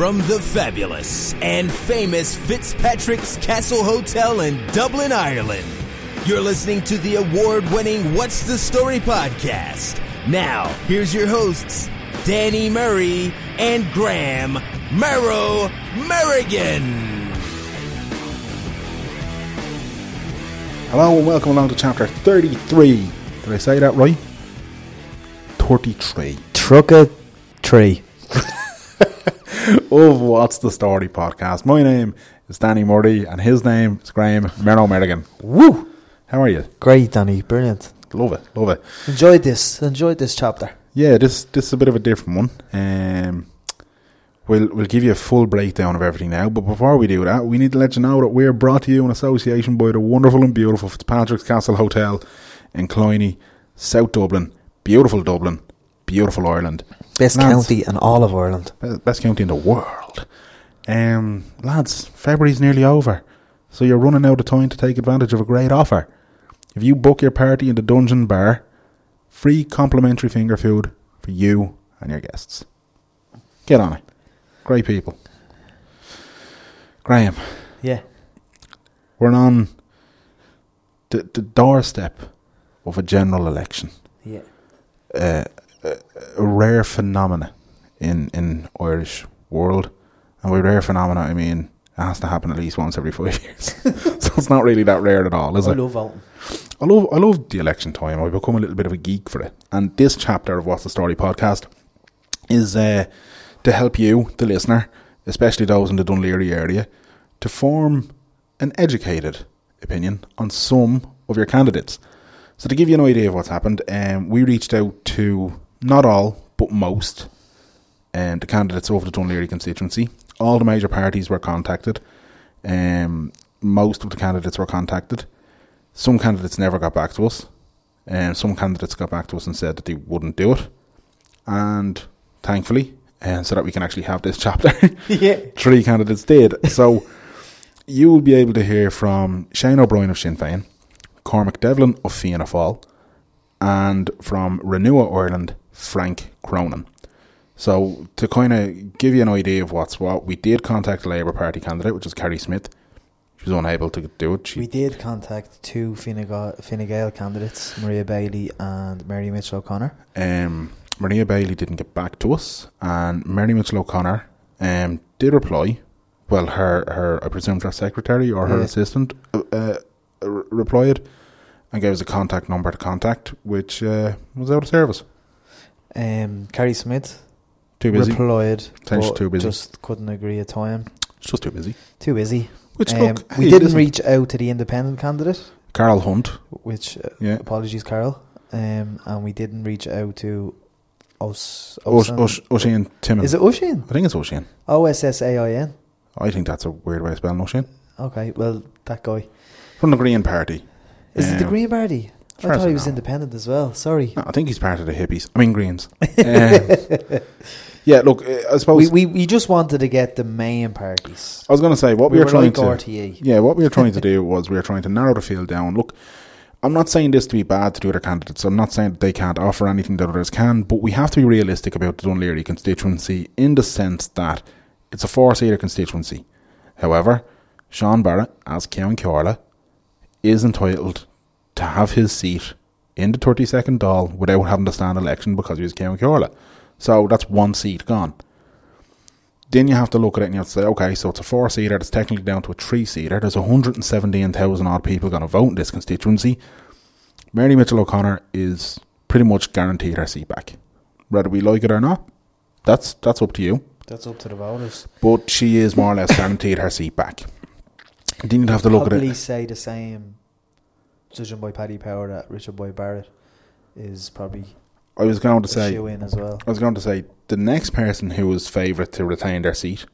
From the fabulous and famous Fitzpatrick's Castle Hotel in Dublin, Ireland, you're listening to the award-winning What's the Story podcast. Now, here's your hosts, Danny Murray and Graham Merrow Merrigan. Hello and welcome along to chapter 33. Did I say that right? 33. Truck-a-tree. Of What's the Story podcast. My name is Danny Murray and his name is Graham Merrow Merrigan. Woo! How are you? Great, Danny. Brilliant. Love it. Enjoyed this chapter. Yeah, this is a bit of a different one. We'll give you a full breakdown of everything now, but before we do that, we need to let you know that we're brought to you in association by the wonderful and beautiful Fitzpatrick's Castle Hotel in Clooney, South Dublin, beautiful Ireland. Best lads, county in all of Ireland. Best county in the world. Lads, February's nearly over, so you're running out of time to take advantage of a great offer. If you book your party in the Dungeon Bar, free complimentary finger food for you and your guests. Get on it. Great people. Graham. Yeah. We're on the doorstep of a general election. Yeah. A rare phenomena in Irish world. And by rare phenomena, I mean it has to happen at least once every 5 years. So it's not really that rare at all, is it? I love voting. I love the election time. I've become a little bit of a geek for it. And this chapter of What's the Story podcast is... to help you, the listener, especially those in the Dún Laoghaire area, to form an educated opinion on some of your candidates. So to give you an idea of what's happened, we reached out to, not all, but most, the candidates over the Dún Laoghaire constituency. All the major parties were contacted. Most of the candidates were contacted. Some candidates never got back to us. Some candidates got back to us and said that they wouldn't do it. And thankfully... so that we can actually have this chapter. Yeah. 3 candidates did. So you will be able to hear from Shane O'Brien of Sinn Féin, Cormac Devlin of Fianna Fáil, and from Renewa Ireland, Frank Cronin. So to kind of give you an idea of what's what, we did contact the Labour Party candidate, which is Carrie Smith. She was unable to do it. We did contact 2 Fine Gael candidates, Maria Bailey and Mary Mitchell O'Connor. Maria Bailey didn't get back to us, and Mary Mitchell O'Connor did reply. Well, her I presume her secretary or her assistant replied and gave us a contact number to contact, which was out of service. Carrie Smith too busy. Replied, but too busy. Just couldn't agree a time. It's just too busy. Which look, we didn't reach out to the independent candidate, Carl Hunt. Which apologies, Carl. And we didn't reach out to. Ossian Timon. Is it Ossian? I think it's Ossian. Ossain. I think that's a weird way of spelling Ossian. Okay, well, that guy. From the Green Party. Is it the Green Party? I thought he was independent as well. Sorry. No, I think he's part of the hippies. I mean, Greens. Yeah, look, I suppose... We just wanted to get the main parties. I was going to say, what we were trying like to... RTE. Yeah, what we were trying to do was we were trying to narrow the field down. Look... I'm not saying this to be bad to the other candidates. I'm not saying that they can't offer anything that others can, but we have to be realistic about the Dún Laoghaire constituency in the sense that it's a 4-seater constituency. However, Sean Barrett, as Cian Corla, is entitled to have his seat in the 32nd Dáil without having to stand election because he was Cian Corla. So that's 1 seat gone. Then you have to look at it and you have to say, okay, so it's a 4-seater, it's technically down to a 3-seater. There's 117,000 odd people going to vote in this constituency. Mary Mitchell O'Connor is pretty much guaranteed her seat back. Whether we like it or not, that's up to you. That's up to the voters. But she is more or less guaranteed her seat back. Then you'd have to look at it. Probably say the same, judging by Paddy Power, that Richard Boyd Barrett is probably... I was going to say as well. I was going to say the next person who was favourite to retain their seat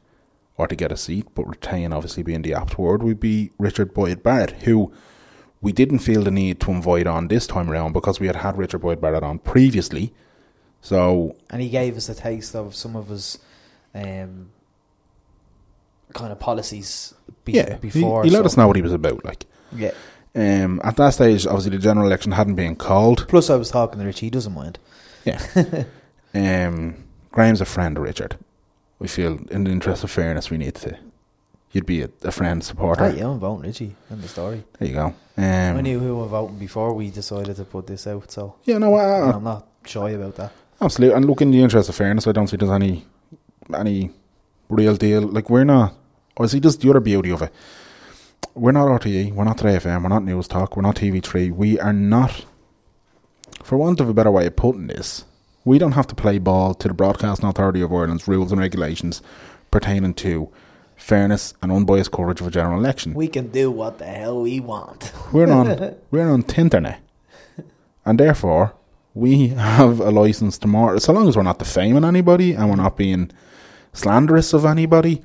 or to get a seat, but retain obviously being the apt word, would be Richard Boyd Barrett, who we didn't feel the need to invite on this time around because we had Richard Boyd Barrett on previously. So and he gave us a taste of some of his kind of policies before. He let us know what he was about, like. Yeah. At that stage, obviously, the general election hadn't been called. Plus, I was talking to Richie, he doesn't mind. Yeah. Graham's a friend of Richard. we feel in the interest of fairness we need to. You'd be a friend supporter. Oh, yeah, I'm voting Richie. End of story. There you go. I knew who I was voting before we decided to put this out, so yeah, no, I'm not shy about that. Absolutely. And look, in the interest of fairness, I don't see there's any real deal. Like, we're not... I see just the other beauty of it. We're not RTE, we're not Today FM, we're not News Talk, we're not TV3. We are not... For want of a better way of putting this, we don't have to play ball to the Broadcasting Authority of Ireland's rules and regulations pertaining to fairness and unbiased coverage of a general election. We can do what the hell we want. We're on Tinternet. And therefore... we have a license to market, so long as we're not defaming anybody and we're not being slanderous of anybody.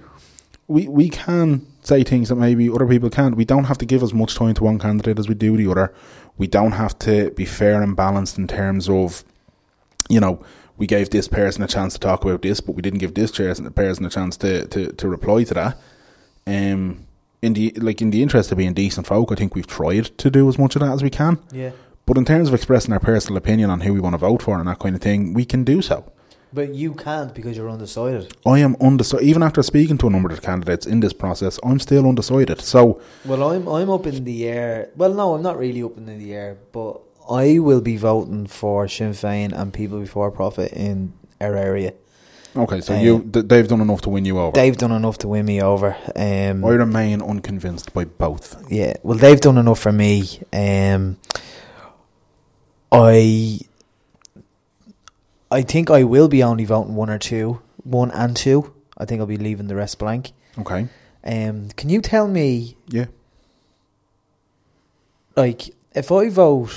We can say things that maybe other people can't. We don't have to give as much time to one candidate as we do the other. We don't have to be fair and balanced in terms of, you know, we gave this person a chance to talk about this, but we didn't give this person a chance to reply to that. In the interest of being decent folk, I think we've tried to do as much of that as we can. Yeah. But in terms of expressing our personal opinion on who we want to vote for and that kind of thing, we can do so. But you can't because you're undecided. I am undecided. Even after speaking to a number of candidates in this process, I'm still undecided. So, well, I'm up in the air. Well, no, I'm not really up in the air, but I will be voting for Sinn Féin and People Before Profit in our area. Okay, so they've done enough to win you over. They've done enough to win me over. I remain unconvinced by both. Yeah, well, they've done enough for me. I think I will be only voting one and two. I think I'll be leaving the rest blank. Okay. Can you tell me? Yeah. Like, if I vote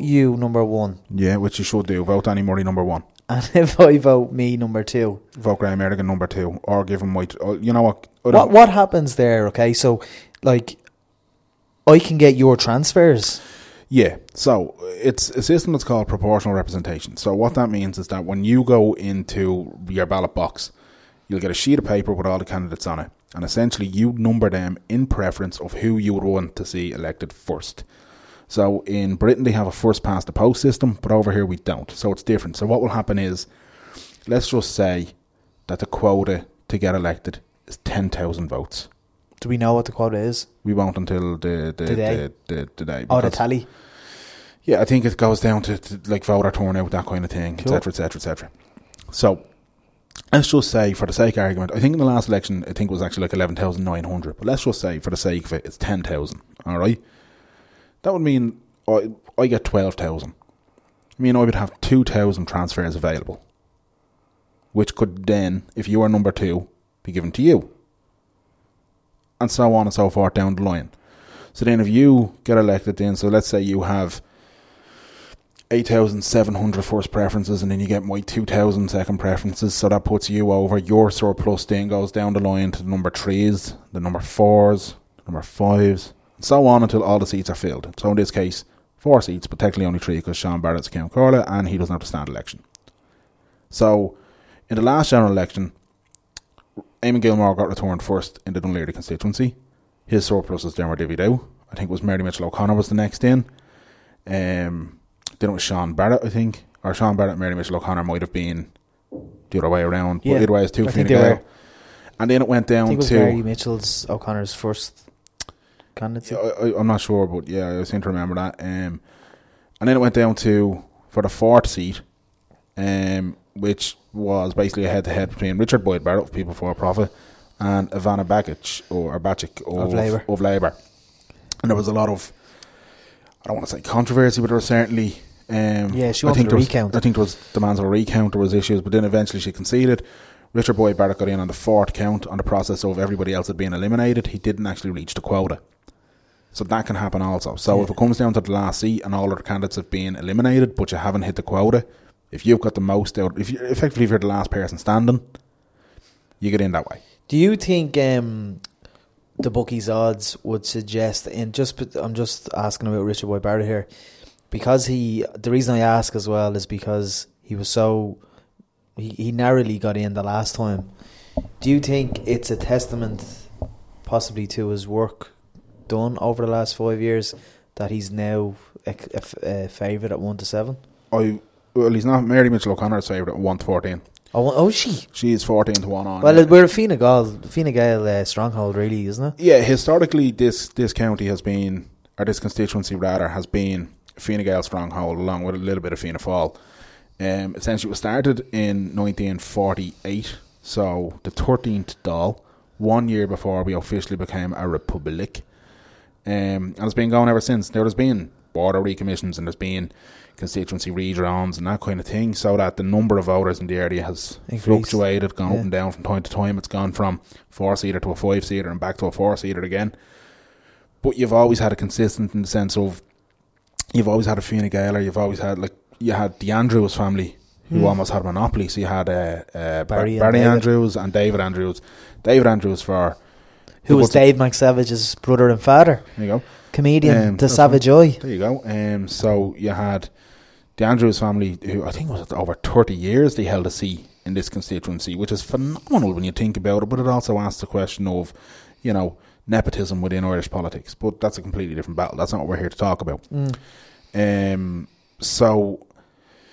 you number one. Yeah, which you should do. Vote Danny Murray number one. And if I vote me number two. Vote Graham Merrigan number two, or give him my. You know what? What happens there? Okay, so like, I can get your transfers. Yeah, so it's a system that's called proportional representation. So what that means is that when you go into your ballot box, you'll get a sheet of paper with all the candidates on it. And essentially you number them in preference of who you would want to see elected first. So in Britain they have a first past the post system, but over here we don't. So it's different. So what will happen is, let's just say that the quota to get elected is 10,000 votes. Do we know what the quota is? We won't until the day. Oh, the tally? Yeah, I think it goes down to like voter turnout, that kind of thing, etc., etc., etc. So, let's just say, for the sake of argument, I think in the last election, I think it was actually like 11,900. But let's just say, for the sake of it, it's 10,000, all right? That would mean I get 12,000. I mean, I would have 2,000 transfers available, which could then, if you are number two, be given to you. And so on and so forth down the line. So then if you get elected then, so let's say you have 8,700 first preferences and then you get my 2,000 second preferences, so that puts you over. Your surplus then goes down the line to the number threes, the number fours, the number fives, and so on until all the seats are filled. So in this case, four seats, but technically only three because Sean Barrett's Count Corla and he doesn't have to stand election. So in the last general election, Eamon Gilmore got returned first in the Dún Laoghaire constituency. His surpluses then were divvied out. I think it was Mary Mitchell O'Connor was the next in. Then it was Sean Barrett, I think. Or Sean Barrett and Mary Mitchell O'Connor might have been the other way around. Yeah. But either way, it's two Fianna Gael. And then it went down to Mary Mitchell O'Connor's first candidacy. I'm not sure, but yeah, I seem to remember that. And then it went down to, for the fourth seat, which was basically a head-to-head between Richard Boyd Barrett of People Before Profit and Ivana Bacik of Labour. And there was a lot of, I don't want to say controversy, but there was certainly... she wanted a recount. I think there was demands of a recount, there was issues, but then eventually she conceded. Richard Boyd Barrett got in on the fourth count on the process of everybody else had been eliminated. He didn't actually reach the quota. So that can happen also. So if it comes down to the last seat and all other candidates have been eliminated, but you haven't hit the quota... if you've got the most out, if you're the last person standing, you get in that way. Do you think the bookies' odds would suggest? And I'm just asking about Richard Boyd Barrett here, because the reason I ask as well is because he was he narrowly got in the last time. Do you think it's a testament, possibly, to his work done over the last 5 years that he's now a favourite at 1-7? Well, he's not. Mary Mitchell O'Connor is favourite at 1-14. Oh, she? She is 14-1 on. Well, we're a Fine Gael stronghold, really, isn't it? Yeah, historically, this county has been, or this constituency rather, has been a Fine Gael stronghold, along with a little bit of Fianna Fáil. Essentially, it was started in 1948, so the 13th Dáil, 1 year before we officially became a republic. And it's been going ever since. There's been border recommissions and there's been constituency redrawns and that kind of thing, so that the number of voters in the area has fluctuated, gone up and down from time to time. It's gone from 4-seater to a 5-seater and back to a 4-seater again. But you've always had a consistent, in the sense of you've always had a Fine Gaeler, you've always had, like, you had the Andrews family who almost had a monopoly. So you had Barry and Andrews and David Andrews. David Andrews who was Dave McSavage's brother and father. There you go. Comedian to Savage Eye. There you go. So you had the Andrews family, who I think was over 30 years they held a seat in this constituency, which is phenomenal when you think about it, but it also asks the question of, you know, nepotism within Irish politics. But that's a completely different battle. That's not what we're here to talk about. So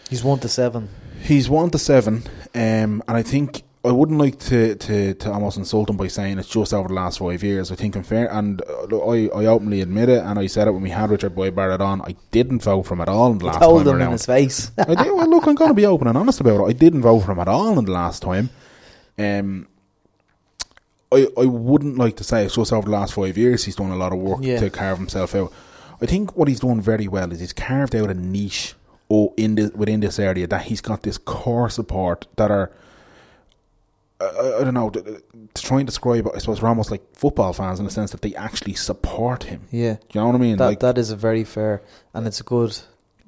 he's 1-7. And I think I wouldn't like to almost insult him by saying it's just over the last 5 years. I think, in fair, and I openly admit it, and I said it when we had Richard Boyd Barrett on, I didn't vote for him at all in the last time around. Told him in his face. I did. Well, look, I'm going to be open and honest about it. I didn't vote for him at all in the last time. I wouldn't like to say it's just over the last 5 years he's done a lot of work to carve himself out. I think what he's done very well is he's carved out a niche within this area, that he's got this core support that are, I don't know, to try and describe it, I suppose we're almost like football fans in the sense that they actually support him. Yeah. Do you know what I mean? That is a very fair, and it's a good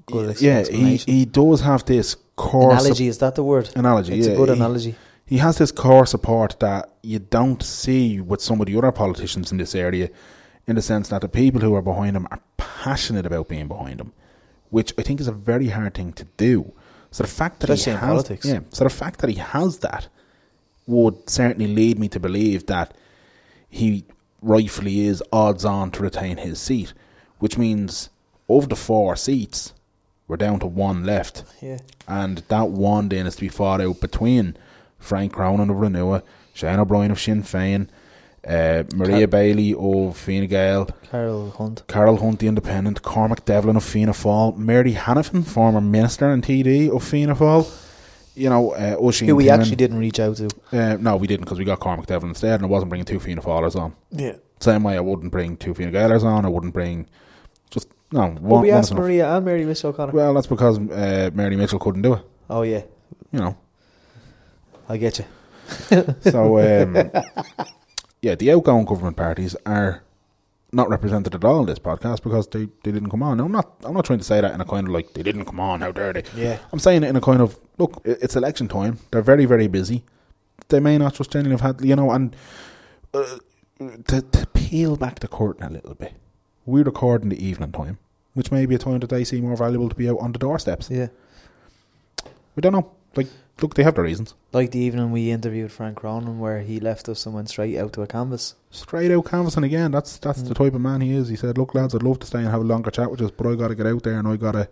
explanation. He does have this core... Analogy, is that the word? Analogy, it's a good analogy. He has this core support that you don't see with some of the other politicians in this area, in the sense that the people who are behind him are passionate about being behind him, which I think is a very hard thing to do. So the fact that especially in politics. Yeah, so the fact that he has that would certainly lead me to believe that he rightfully is odds on to retain his seat, which means of the 4 seats, we're down to 1 left. Yeah. And that 1 then is to be fought out between Frank Cronin of Renua, Shane O'Brien of Sinn Féin, Maria Bailey of Fine Gael, Carol Hunt the Independent, Cormac Devlin of Fianna Fáil, Mary Hanifin, former minister and TD of Fianna Fáil, you know, Ossian, who we actually didn't reach out to. No, we didn't, because we got Cormac Devlin instead, and I wasn't bringing 2 Fianna Fáilers on. Yeah, same way I wouldn't bring 2 Fine Gaelers on. I wouldn't bring just no. Well, we asked Maria and Mary Mitchell O'Connor. Well, that's because Mary Mitchell couldn't do it. Oh yeah, you know, I get you. So. Yeah, the outgoing government parties are not represented at all in this podcast because they didn't come on. Now, I'm not trying to say that in a kind of like, they didn't come on, how dare they? Yeah. I'm saying it in a kind of, look, it's election time. They're very, very busy. They may not just generally have had, you know, and to peel back the curtain a little bit, we record in the evening time, which may be a time that they see more valuable to be out on the doorsteps. Yeah. We don't know. Like, look, they have their reasons. Like the evening we interviewed Frank Cronin, where he left us and went straight out to a canvas. Straight out canvassing again. That's the type of man he is. He said, look, lads, I'd love to stay and have a longer chat with us, but I got to get out there and I got to,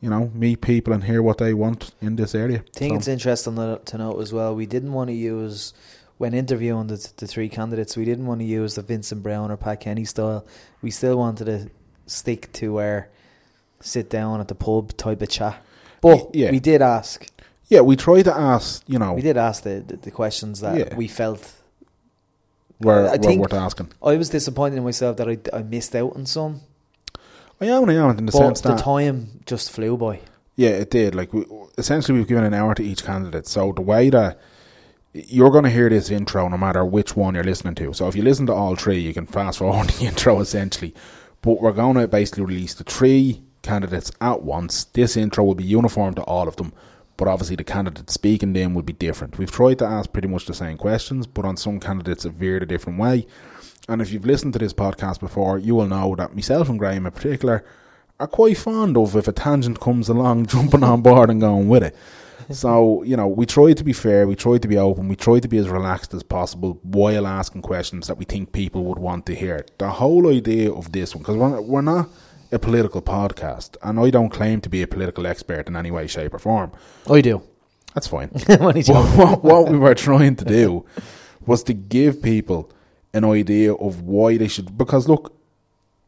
you know, meet people and hear what they want in this area. I think it's interesting to note as well, we didn't want to use, when interviewing the 3 candidates, we didn't want to use the Vincent Brown or Pat Kenny style. We still wanted to stick to our sit down at the pub type of chat. But we did ask... Yeah, we tried to ask, you know... We did ask the questions that we felt... were worth asking. I was disappointed in myself that I missed out on some. I am, in the sense that... But the time just flew by. Yeah, it did. Like, essentially, we've given an hour to each candidate. So the way that... You're going to hear this intro no matter which one you're listening to. So if you listen to all 3, you can fast forward the intro, essentially. But we're going to basically release the 3 candidates at once. This intro will be uniform to all of them. But obviously the candidate speaking then would be different. We've tried to ask pretty much the same questions, but on some candidates it veered a different way. And if you've listened to this podcast before, you will know that myself and Graham in particular are quite fond of, if a tangent comes along, jumping on board and going with it. So, you know, we tried to be fair, we tried to be open, we tried to be as relaxed as possible while asking questions that we think people would want to hear. The whole idea of this one, because we're not a political podcast, and I don't claim to be a political expert in any way, shape or form. I do. That's fine. What we were trying to do was to give people an idea of why they should... Because, look,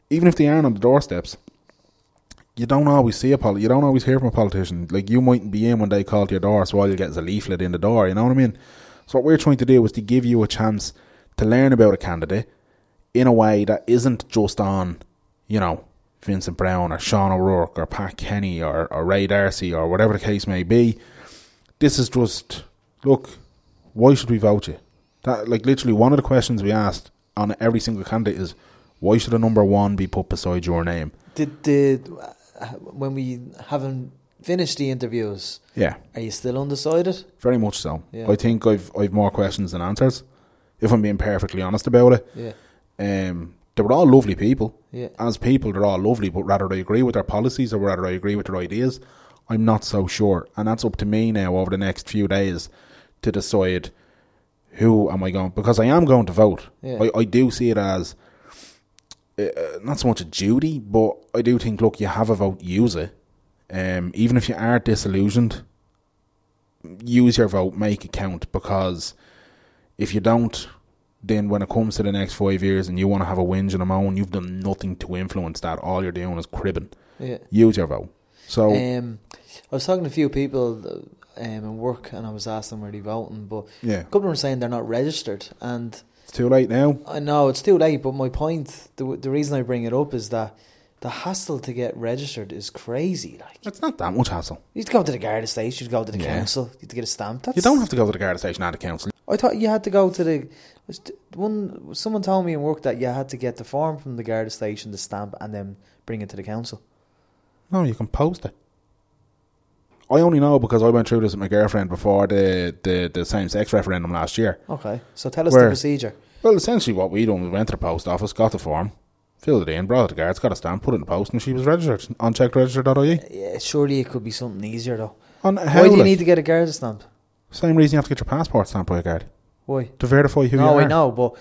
even if they aren't on the doorsteps, you don't always see you don't always hear from a politician. Like, you mightn't be in when they call to your door, so all you get is a leaflet in the door, you know what I mean? So what we're trying to do is to give you a chance to learn about a candidate in a way that isn't just on, you know, Vincent Brown or Sean O'Rourke or Pat Kenny or Ray Darcy or whatever the case may be. This is just, look, why should we vote you? That, like, literally one of the questions we asked on every single candidate is, why should a number one be put beside your name? When we haven't finished the interviews, yeah, are you still undecided? Very much so. Yeah. I think I've more questions than answers, if I'm being perfectly honest about it. Yeah. They were all lovely people. Yeah. As people, they're all lovely, but rather I agree with their policies or rather I agree with their ideas, I'm not so sure. And that's up to me now over the next few days to decide who am I going... Because I am going to vote. Yeah. I do see it as... not so much a duty, but I do think, look, you have a vote, use it. Even if you are disillusioned, use your vote, make it count, because if you don't, then when it comes to the next 5 years and you want to have a whinge and a moan, you've done nothing to influence that. All you're doing is cribbing. Yeah. Use your vote. So I was talking to a few people in work and I was asking them where they're voting, but yeah, a couple of them were saying they're not registered, and it's too late now. I know it's too late, but my point, the reason I bring it up is that the hassle to get registered is crazy. Like, it's not that much hassle. You'd go to the Garda station, you'd go to the council, you'd get a stamp. You don't have to go to the Garda station and the council. I thought you had to go to the one. Someone told me in work that you had to get the form from the Garda station, the stamp, and then bring it to the council. No, you can post it. I only know because I went through this with my girlfriend before the same-sex referendum last year. Okay, so tell us the procedure. Well, essentially what we done, we went to the post office, got the form, filled it in, brought it to the guards, got a stamp, put it in the post, and she was registered on checkregister.ie. Yeah, surely it could be something easier, though. Why do you need to get a guard stamp? Same reason you have to get your passport stamped by a guard. Why? To verify who you are. No, I know, but...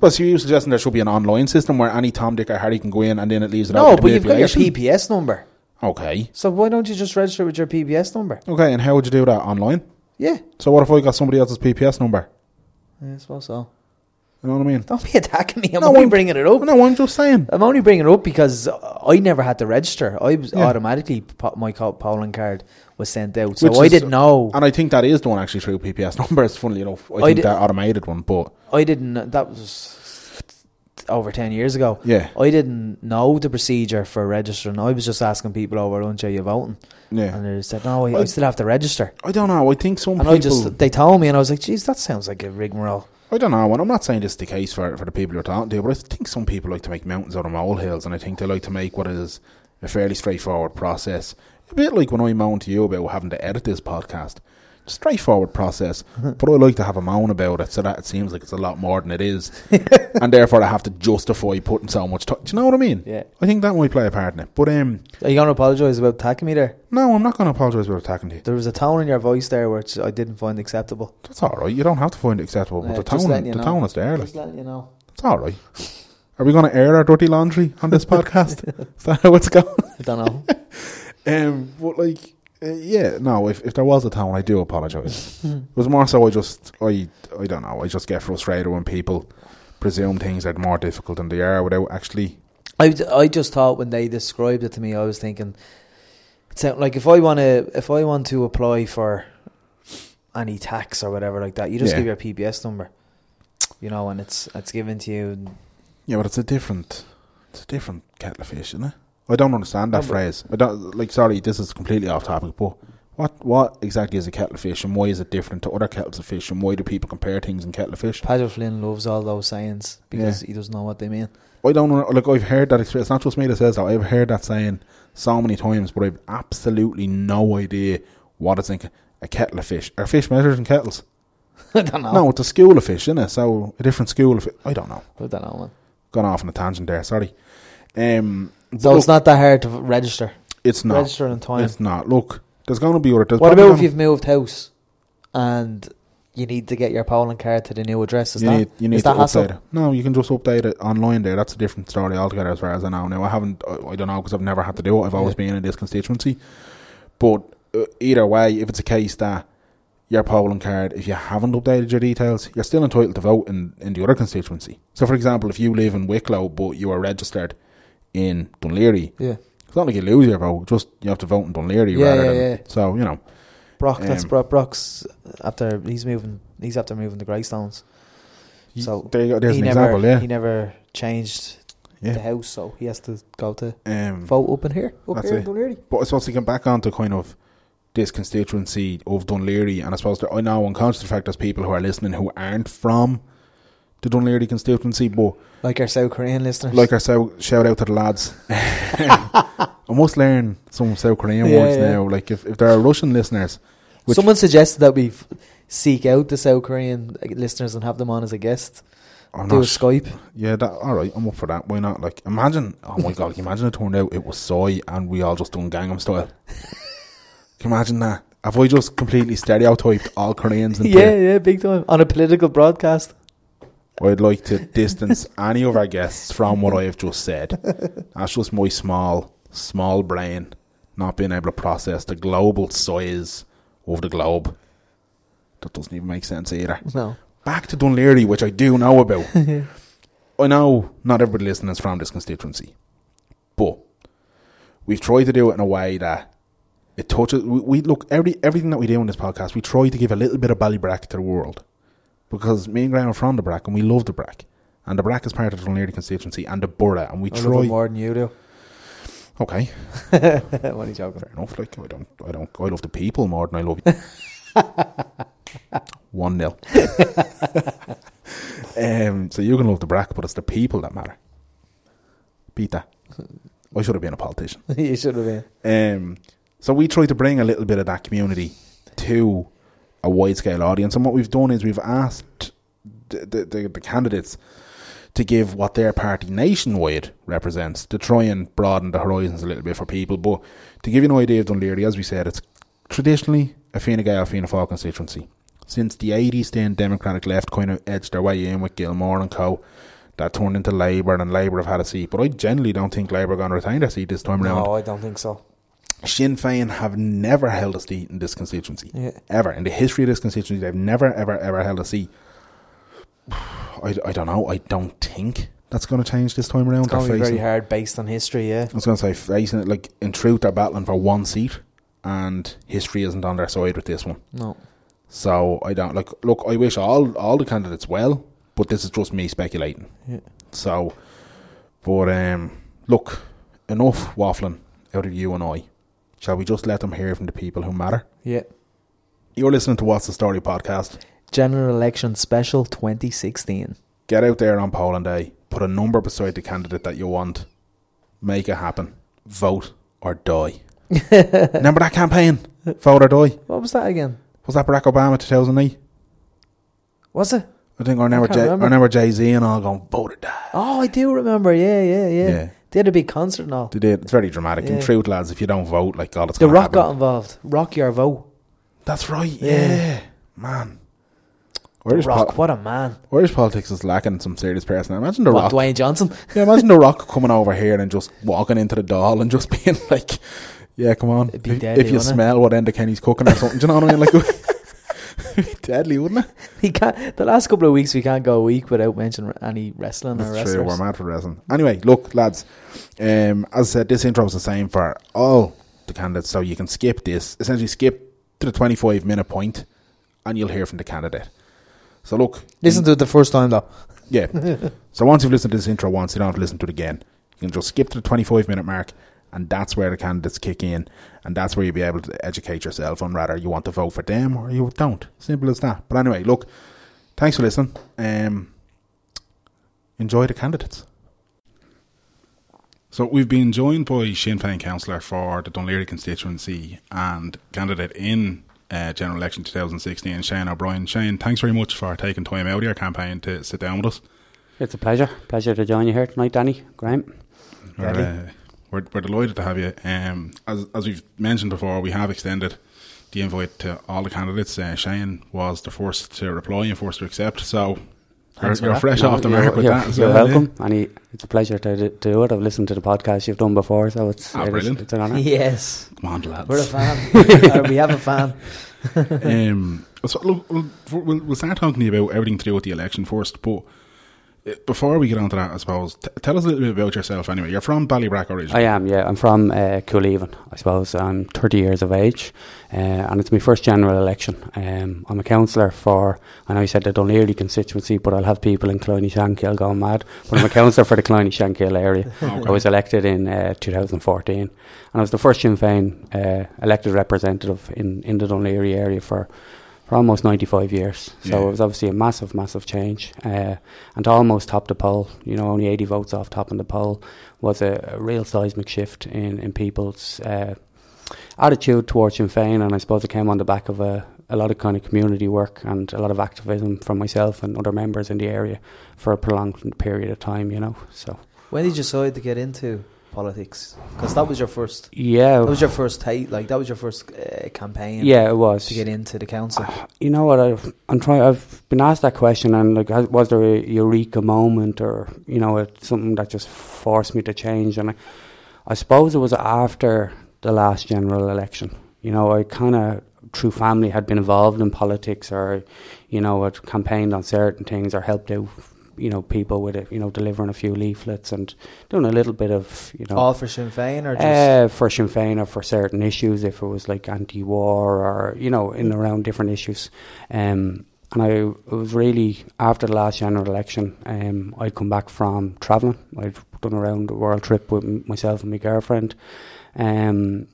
Well, so you're suggesting there should be an online system where any Tom, Dick or Harry can go in and then it leaves it out. No, but you've got your PPS number. Okay. So why don't you just register with your PPS number? Okay, and how would you do that? Online? Yeah. So what if I got somebody else's PPS number? Yeah, I suppose so. You know what I mean? Don't be attacking me. I'm only bringing it up. No, I'm just saying. I'm only bringing it up because I never had to register. I was automatically, my polling card was sent out. So I didn't know. And I think that is done actually through PPS numbers, funnily enough. I think that automated one, but... I didn't... That was... over 10 years ago. Yeah. I didn't know the procedure for registering. I was just asking people over lunch, are you voting? Yeah. And they said, no, I still have to register. I don't know. I think some people... They told me and I was like, geez, that sounds like a rigmarole. I don't know. And I'm not saying this is the case for the people you're talking to, but I think some people like to make mountains out of molehills, and I think they like to make what is a fairly straightforward process. A bit like when I moan to you about having to edit this podcast. Straightforward process, but I like to have a moan about it so that it seems like it's a lot more than it is, and therefore I have to justify putting so much time. Do you know what I mean? Yeah. I think that might play a part in it. But are you going to apologise about attacking me there? No, I'm not going to apologise about attacking you. There was a tone in your voice there which I didn't find acceptable. That's alright, you don't have to find it acceptable, but the tone is there. Just letting you know. It's alright. Are we going to air our dirty laundry on this podcast? Is that how it's going? I don't know. But like... yeah, no, if there was a town, I do apologise. It was more so I don't know, I just get frustrated when people presume things are more difficult than they are without actually... I just thought when they described it to me, I was thinking, it sounded like if I want to apply for any tax or whatever like that, you just give your PPS number, you know, and it's given to you. Yeah, but it's a different kettle of fish, isn't it? I don't understand that phrase. I don't like. Sorry, this is completely off topic. But what exactly is a kettle of fish, and why is it different to other kettles of fish, and why do people compare things in kettle of fish? Paddy Flynn loves all those sayings because he doesn't know what they mean. I don't know. Like, I've heard that experience. It's not just me that says that. I've heard that saying so many times, but I've absolutely no idea what it's like a kettle of fish. Are fish measured in kettles? I don't know. No, it's a school of fish, isn't it? So a different school of fish. I don't know. I don't know, man. Gone off on a tangent there. Sorry. So look, it's not that hard to register. It's not. Register in time. It's not. Look, there's going to be other... What about if you've moved house and you need to get your polling card to the new address? Is that hassle? Update it. No, you can just update it online there. That's a different story altogether as far as I know. Now, I don't know because I've never had to do it. I've always been in this constituency. But either way, if it's a case that your polling card, if you haven't updated your details, you're still entitled to vote in the other constituency. So, for example, if you live in Wicklow but you are registered in Dún Laoghaire, yeah, it's not like you lose your vote, just you have to vote in Dún Laoghaire rather than. So, you know, Brock, that's Brock's after he's moving to Greystones. So there you go, there's an example. Yeah, he never changed the house, so he has to go to vote up here in Dún Laoghaire. But I suppose to get back onto kind of this constituency of Dún Laoghaire, and I suppose I know, unconscious of the fact, there's people who are listening who aren't from the Dún Laoghaire constituency, but like our South Korean listeners, shout out to the lads. I must learn some South Korean words now. Like if there are Russian listeners, someone suggested that we seek out the South Korean listeners and have them on as a guest. Skype. Yeah, alright, I'm up for that. Why not? Like, imagine, oh my god, imagine it turned out it was Psy and we all just done Gangnam Style. Can you imagine that? Have I just completely stereotyped all Koreans? Yeah, big time. On a political broadcast. I'd like to distance any of our guests from what I have just said. That's just my small brain not being able to process the global size of the globe. That doesn't even make sense either. No. Back to Dún Laoghaire, which I do know about. I know not everybody listening is from this constituency, but we've tried to do it in a way that it touches. We look, everything that we do in this podcast, we try to give a little bit of Ballybrack to the world, because me and Graham are from the Brack and we love the Brack, and the Brack is part of the Dún Laoghaire constituency and the borough, and I love it more than you do. Okay, what are you joking? Fair enough. Like I don't. I love the people more than I love you. 1-0. So you can love the Brack, but it's the people that matter. Beat that. I should have been a politician. You should have been. So we try to bring a little bit of that community to a wide scale audience, and what we've done is we've asked the candidates to give what their party nationwide represents, to try and broaden the horizons a little bit for people. But to give you an idea of Dún Laoghaire, as we said, it's traditionally a Fine Gael, Fianna Fáil constituency. Since the 80s, then Democratic left kind of edged their way in with Gilmore and co. That turned into Labour, and Labour have had a seat. But I generally don't think Labour are going to retain their seat this time around. No, I don't think so. Sinn Féin have never held a seat in this constituency. Yeah. Ever. In the history of this constituency, they've never, ever, ever held a seat. I don't know. I don't think that's going to change this time around. It's going to be very hard based on history, yeah. I was going to say, facing it, like, in truth, they're battling for one seat, and history isn't on their side with this one. No. So I don't like. Look, I wish all the candidates well, but this is just me speculating. Yeah. So, but look, enough waffling out of you and I. Shall we just let them hear from the people who matter? Yeah. You're listening to What's the Story podcast, General Election Special 2016. Get out there on polling day. Put a number beside the candidate that you want. Make it happen. Vote or die. Remember that campaign? Vote or die. What was that again? Was that Barack Obama 2008? Was it? I think I remember Jay-Z and all going, vote or die. Oh, I do remember. Yeah. They had a big concert and all. They did. It's very dramatic. Yeah. In truth, lads, if you don't vote, like, all it's going to happen. The Rock got involved. Rock your vote. That's right. Yeah. Man. Irish Rock, what a man. Irish politics is lacking some serious person. Imagine The Rock. Dwayne Johnson. Yeah, imagine The Rock coming over here and just walking into the doll and just being like... Yeah, come on. It'd be deadly, if you smell what Enda Kenny's cooking or something, do you know what I mean? Like, it'd be deadly, wouldn't it? The last couple of weeks, we can't go a week without mentioning any wrestling. That's or wrestlers. True, we're mad for wrestling. Anyway, look, lads, as I said, this intro is the same for all the candidates, so you can skip this. Essentially, skip to the 25-minute point, and you'll hear from the candidate. So, look. Listen to it the first time, though. Yeah. So, once you've listened to this intro once, you don't have to listen to it again. You can just skip to the 25-minute mark. And that's where the candidates kick in, and that's where you'll be able to educate yourself on whether you want to vote for them or you don't. Simple as that. But anyway, look, thanks for listening. Enjoy the candidates. So we've been joined by Sinn Féin councillor for the Dún Laoghaire constituency and candidate in General Election 2016, Shane O'Brien. Shane, thanks very much for taking time out of your campaign to sit down with us. It's a pleasure. Pleasure to join you here tonight, Danny, Graham. We're delighted to have you. As we've mentioned before, we have extended the invite to all the candidates. Shane was the first to reply and first to accept. So you're fresh off the mark with that. You're welcome. Yeah. And it's a pleasure to do it. I've listened to the podcast you've done before, so it's an honour. Yes. Come on, lads. We're a fan. We have a fan. So, look, we'll start talking about everything to do with the election first, but before we get on to that, I suppose, tell us a little bit about yourself anyway. You're from Ballybrack originally. I am, yeah. I'm from Coolleven, I suppose. I'm 30 years of age, and it's my first general election. I'm a councillor for, I know you said the Dún Laoghaire constituency, but I'll have people in Clooney, Shankill going mad. But I'm a councillor for the Clooney, Shankill area. Okay. I was elected in 2014, and I was the first Sinn Féin elected representative in the Dún Laoghaire area for almost 95 years. So yeah. It was obviously a massive, massive change. And to almost top the poll, you know, only 80 votes off topping the poll, was a real seismic shift in people's attitude towards Sinn Féin. And I suppose it came on the back of a lot of kind of community work and a lot of activism from myself and other members in the area for a prolonged period of time, you know. So when did you decide to get into politics, because that was your first campaign it was to get into the council? You know what, I've been asked that question, and like, was there a eureka moment or, you know, something that just forced me to change? And I suppose it was after the last general election. You know, I kind of through family had been involved in politics, or, you know, I'd campaigned on certain things or helped out, you know, people with it, you know, delivering a few leaflets and doing a little bit of, you know, all for Sinn Féin, or just for Sinn Féin, or for certain issues, if it was like anti-war or, you know, in and around different issues. And it was really after the last general election, I'd come back from travelling. I'd done around the world trip with myself and my girlfriend, and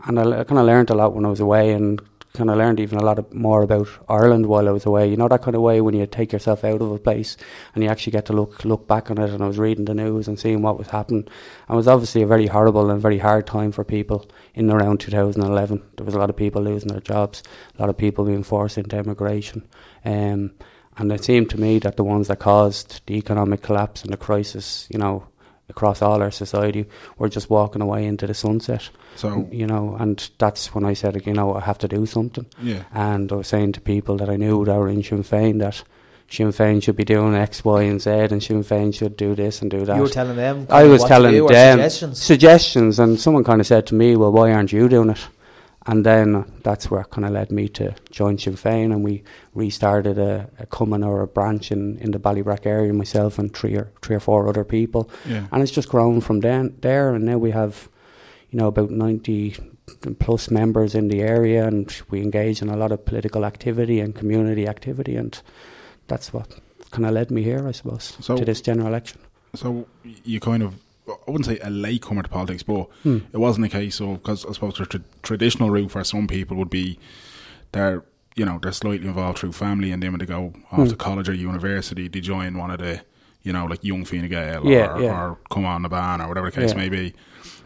I kind of learned a lot when I was away, and kind of learned even a lot more about Ireland while I was away. You know, that kind of way when you take yourself out of a place and you actually get to look back on it. And I was reading the news and seeing what was happening. And it was obviously a very horrible and very hard time for people in and around 2011. There was a lot of people losing their jobs, a lot of people being forced into emigration. And it seemed to me that the ones that caused the economic collapse and the crisis, you know, across all our society, we're just walking away into the sunset. So, you know, and that's when I said, you know, I have to do something. Yeah. And I was saying to people that I knew that were in Sinn Féin that Sinn Féin should be doing X, Y and Z, and Sinn Féin should do this and do that. You were telling them? I was telling them suggestions, and someone kind of said to me, well, why aren't you doing it? And then that's where it kind of led me to join Sinn Féin, and we restarted a Cumann, or a branch in the Ballybrack area, myself and three or four other people. Yeah. And it's just grown from there, and now we have, you know, about 90 plus members in the area, and we engage in a lot of political activity and community activity, and that's what kind of led me here, I suppose, to this general election. So you kind of, I wouldn't say a latecomer to politics, but it wasn't a case of, because I suppose the traditional route for some people would be they're slightly involved through family, and then when they go off to college or university, they join one of the, you know, like young Fianna Gael or come on the ban or whatever the case may be.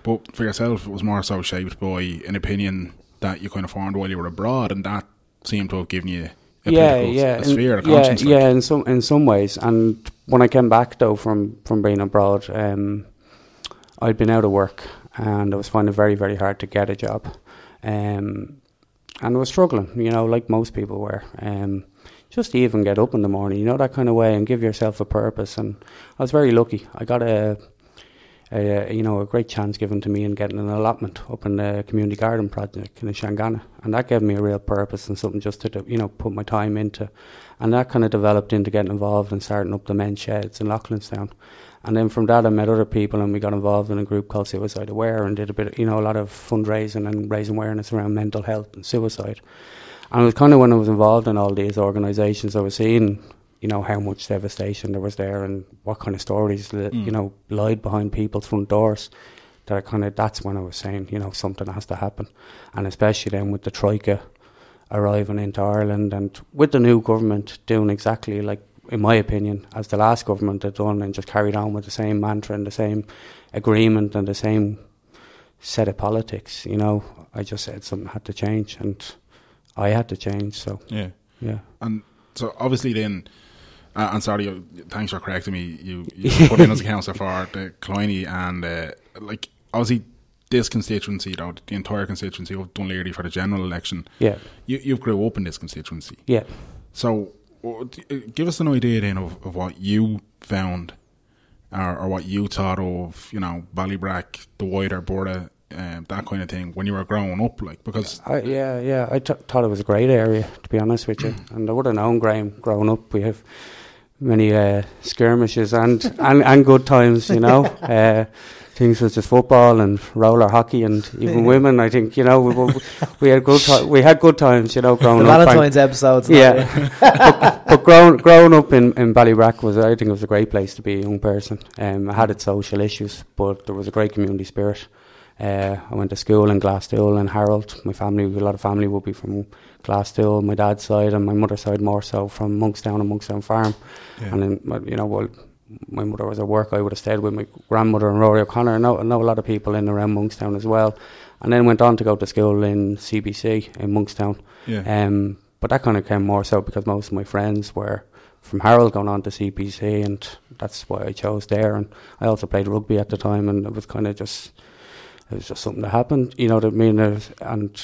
But for yourself, it was more so shaped by an opinion that you kind of formed while you were abroad, and that seemed to have given you a sphere of conscience. Yeah, in some ways. And when I came back though from being abroad, I'd been out of work, and I was finding it very, very hard to get a job. And I was struggling, you know, like most people were. Just to even get up in the morning, you know, that kind of way, and give yourself a purpose. And I was very lucky. I got a great chance given to me in getting an allotment up in the community garden project in the Shangana. And that gave me a real purpose and something just to, you know, put my time into. And that kind of developed into getting involved and starting up the men's sheds in Loughlinstown. And then from that, I met other people, and we got involved in a group called Suicide Aware, and did a bit, you know, a lot of fundraising and raising awareness around mental health and suicide. And it was kind of when I was involved in all these organisations, I was seeing, you know, how much devastation there was there, and what kind of stories, you know, lied behind people's front doors. That I kind of, that's when I was saying, you know, something has to happen. And especially then with the Troika arriving into Ireland, and with the new government doing exactly like, in my opinion, as the last government had done, and just carried on with the same mantra and the same agreement and the same set of politics, you know, I just said something had to change, and I had to change, so... Yeah. And so, obviously then, and sorry, thanks for correcting me, you put in as a councillor for the Clooney, and, like, obviously, this constituency, though, the entire constituency of Dún Laoghaire for the general election, you grew up in this constituency. Yeah. So... give us an idea then of what you found or what you thought of, you know, Ballybrack, the wider border that kind of thing when you were growing up, like, because I thought it was a great area, to be honest with you, and I would have known Graham growing up. We have many skirmishes and good times, you know. Things such as football and roller hockey and even women. I think, you know, we had good times, you know, growing up. Valentine's episodes. Yeah. But growing up in Ballybrack was, I think, it was a great place to be a young person. I had its social issues, but there was a great community spirit. I went to school in Glassdale and Harold. My family, a lot of family would be from Glassdale, my dad's side, and my mother's side more so from Monkstown and Monkstown Farm. Yeah. And then, you know, well, my mother was at work, I would have stayed with my grandmother and Rory O'Connor. I know a lot of people in and around Monkstown as well. And then went on to go to school in CBC in Monkstown. Yeah. But that kind of came more so because most of my friends were from Harold going on to CBC, and that's why I chose there. And I also played rugby at the time, and it was kind of just, it was just something that happened, you know what I mean? And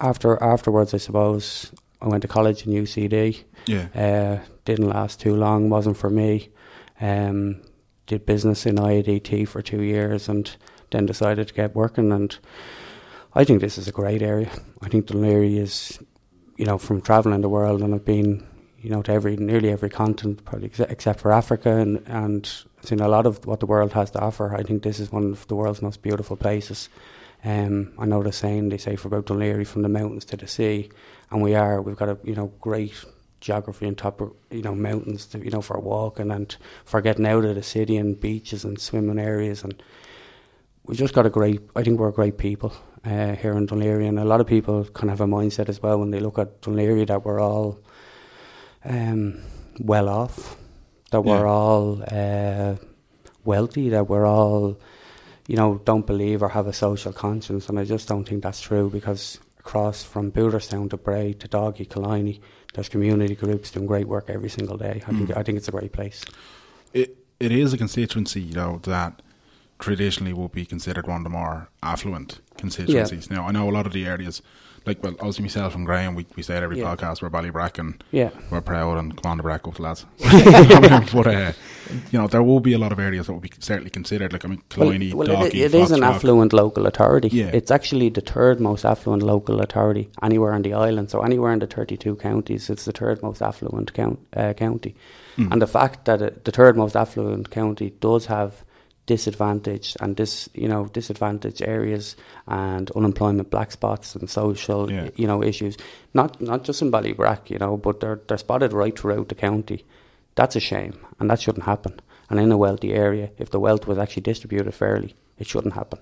afterwards, I suppose, I went to college in UCD. Yeah. Didn't last too long, wasn't for me. Did business in IADT for 2 years and then decided to get working, and I think this is a great area. I think Dún Laoghaire is, you know, from travelling the world, and I've been, you know, to nearly every continent probably except for Africa, and seen a lot of what the world has to offer. I think this is one of the world's most beautiful places. I know the saying they say for about Dún Laoghaire, from the mountains to the sea, and we've got a, you know, great geography and top, you know, mountains to, you know, for walking and for getting out of the city, and beaches and swimming areas, and we just got I think we're great people here in Dún Laoghaire. And a lot of people kind of have a mindset as well when they look at Dún Laoghaire that we're all well off, that we're all wealthy, that we're all, you know, don't believe or have a social conscience, and I just don't think that's true, because across from Booterstown to Bray to Doggy, Killiney, there's community groups doing great work every single day. I think it's a great place. It is a constituency, you know, that traditionally would be considered one of the more affluent constituencies. Yeah. Now, I know a lot of the areas, like, well, obviously myself and Graham, we say at every podcast we're Ballybrack, and we're proud, and come on to Brack up, lads. But, you know, there will be a lot of areas that will be certainly considered, like, I mean, Clooney, Doggy, it is an affluent local authority. Yeah. It's actually the third most affluent local authority anywhere on the island. So anywhere in the 32 counties, it's the third most affluent county. Mm. And the fact that the third most affluent county does have disadvantaged and disadvantaged areas and unemployment black spots and social you know, issues, not just in Ballybrack, you know, but they're spotted right throughout the county. That's a shame, and that shouldn't happen. And in a wealthy area, if the wealth was actually distributed fairly, it shouldn't happen.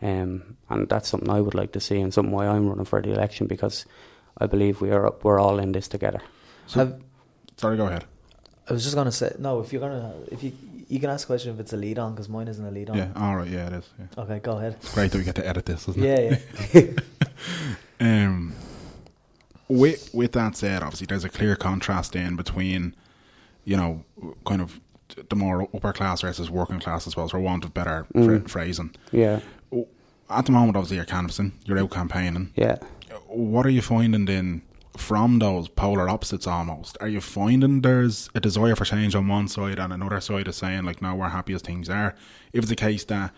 And that's something I would like to see, and something why I'm running for the election, because I believe we're all in this together. So, sorry, go ahead. I was just going to say, no, you can ask a question if it's a lead on, because mine isn't a lead on. Yeah, all right, yeah, it is. Yeah. Okay, go ahead. It's great that we get to edit this, isn't it? Yeah, yeah. With that said, obviously, there's a clear contrast in between, you know, kind of the more upper class versus working class as well, for want of better phrasing. Yeah. At the moment, obviously, you're canvassing, you're out campaigning. Yeah. What are you finding then? From those polar opposites almost, are you finding there's a desire for change on one side and another side is saying, like, no, we're happy as things are? If it's a case that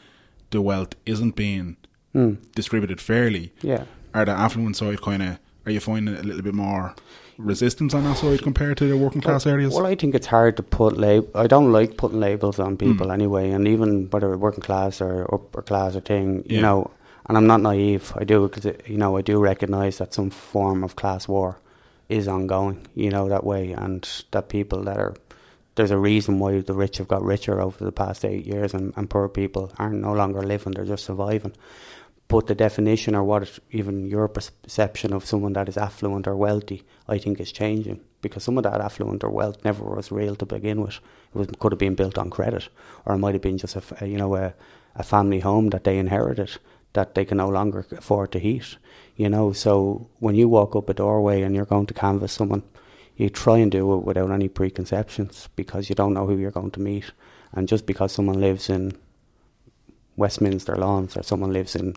the wealth isn't being distributed fairly, are the affluent side kind of, are you finding a little bit more resistance on that side compared to the working class areas? Well, I think it's hard to put I don't like putting labels on people anyway, and even whether working class or upper class or thing, you know. And I'm not naive. I do, because, you know, I do recognise that some form of class war is ongoing, you know, that way, and that people that are, there's a reason why the rich have got richer over the past 8 years, and poor people are no longer living, they're just surviving. But the definition, or what even your perception of someone that is affluent or wealthy, I think is changing, because some of that affluent or wealth never was real to begin with. It could have been built on credit, or it might have been just a family home that they inherited, that they can no longer afford to heat, you know. So when you walk up a doorway and you're going to canvass someone, you try and do it without any preconceptions, because you don't know who you're going to meet. And just because someone lives in Westminster Lawns, or someone lives in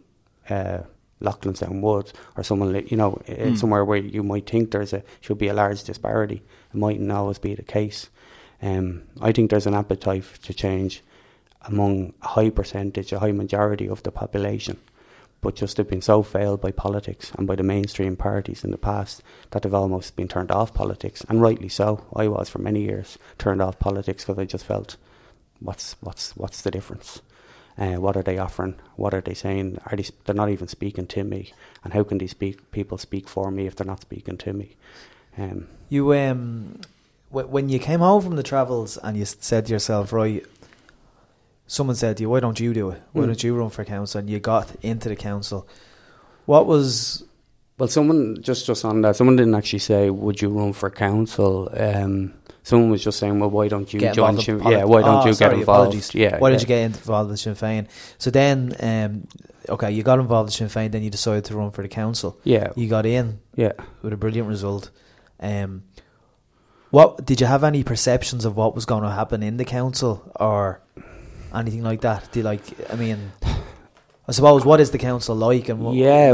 Loughlinstown Woods, or someone, somewhere where you might think should be a large disparity, it mightn't always be the case. I think there's an appetite to change among a high majority of the population, but just they've been so failed by politics and by the mainstream parties in the past that they've almost been turned off politics, and rightly so. I was for many years turned off politics because I just felt, what's the difference? What are they offering? What are they saying? They're not even speaking to me, and how can these people speak for me if they're not speaking to me? When you came home from the travels and you said to yourself, right, someone said to you, why don't you do it? Why don't you run for council? And you got into the council. What was... Well, someone, just on that, someone didn't actually say, would you run for council? Someone was just saying, well, why don't you join Sinn Féin? Yeah, why don't you get involved? Apologies. Yeah, why don't you get involved with Sinn Féin? So then, okay, you got involved with Sinn Féin, then you decided to run for the council. Yeah. You got in. Yeah. With a brilliant result. What did you have any perceptions of what was going to happen in the council or anything like that? Do you I suppose, what is the council like, and it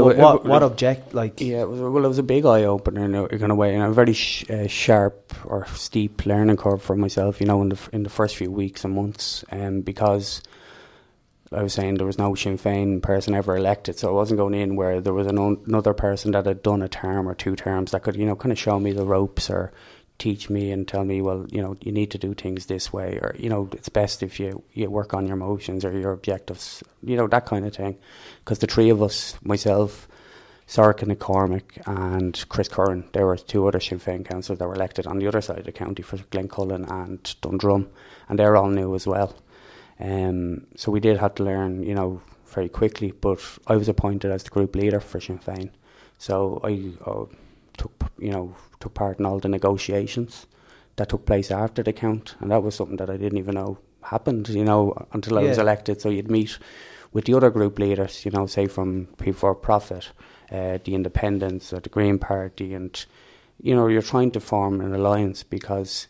was a big eye opener in a way, and a very sharp or steep learning curve for myself, in the first few weeks and months, because I was saying there was no Sinn Féin person ever elected, so I wasn't going in where there was another person that had done a term or two terms that could, kind of show me the ropes or teach me and tell me, well, you need to do things this way, or, it's best if you work on your motions or your objectives, that kind of thing. Because the three of us, myself, Sorkin and Cormac and Chris Curran, there were two other Sinn Féin councillors that were elected on the other side of the county for Glencullen and Dundrum, and they're all new as well. So we did have to learn, very quickly, but I was appointed as the group leader for Sinn Féin. So I took part in all the negotiations that took place after the count, and that was something that I didn't even know happened, until I was elected. So you'd meet with the other group leaders, say from People Before Profit, the Independents or the Green Party, and you're trying to form an alliance, because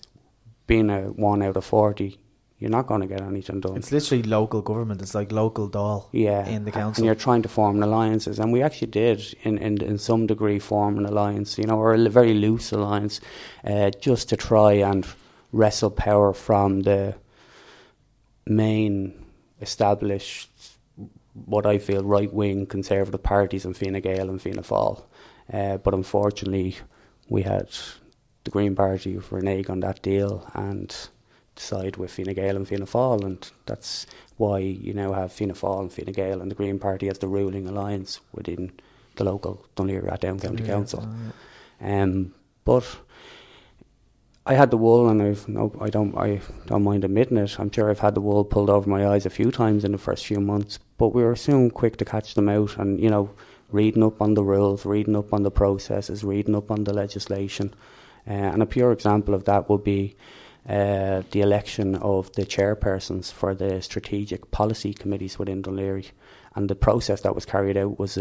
being a 1 out of 40, you're not going to get anything done. It's literally local government. It's like local Dáil in the council. And you're trying to form alliances. And we actually did, in some degree, form an alliance, or a very loose alliance, just to try and wrestle power from the main established, what I feel, right-wing conservative parties in Fine Gael and Fianna Fáil. But unfortunately, we had the Green Party renege on that deal and side with Fine Gael and Fianna Fáil, and that's why you now have Fianna Fáil and Fine Gael and the Green Party as the ruling alliance within the local Dún Laoghaire-Rathdown County Council. But I had the wool, and I don't mind admitting it, I'm sure I've had the wool pulled over my eyes a few times in the first few months, but we were soon quick to catch them out, and reading up on the rules, reading up on the processes, reading up on the legislation, and a pure example of that would be the election of the chairpersons for the strategic policy committees within Dún Laoghaire, and the process that was carried out was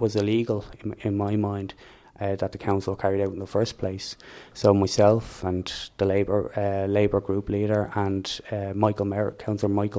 illegal in my mind, that the council carried out in the first place. So myself and the Labour group leader and Councillor Michael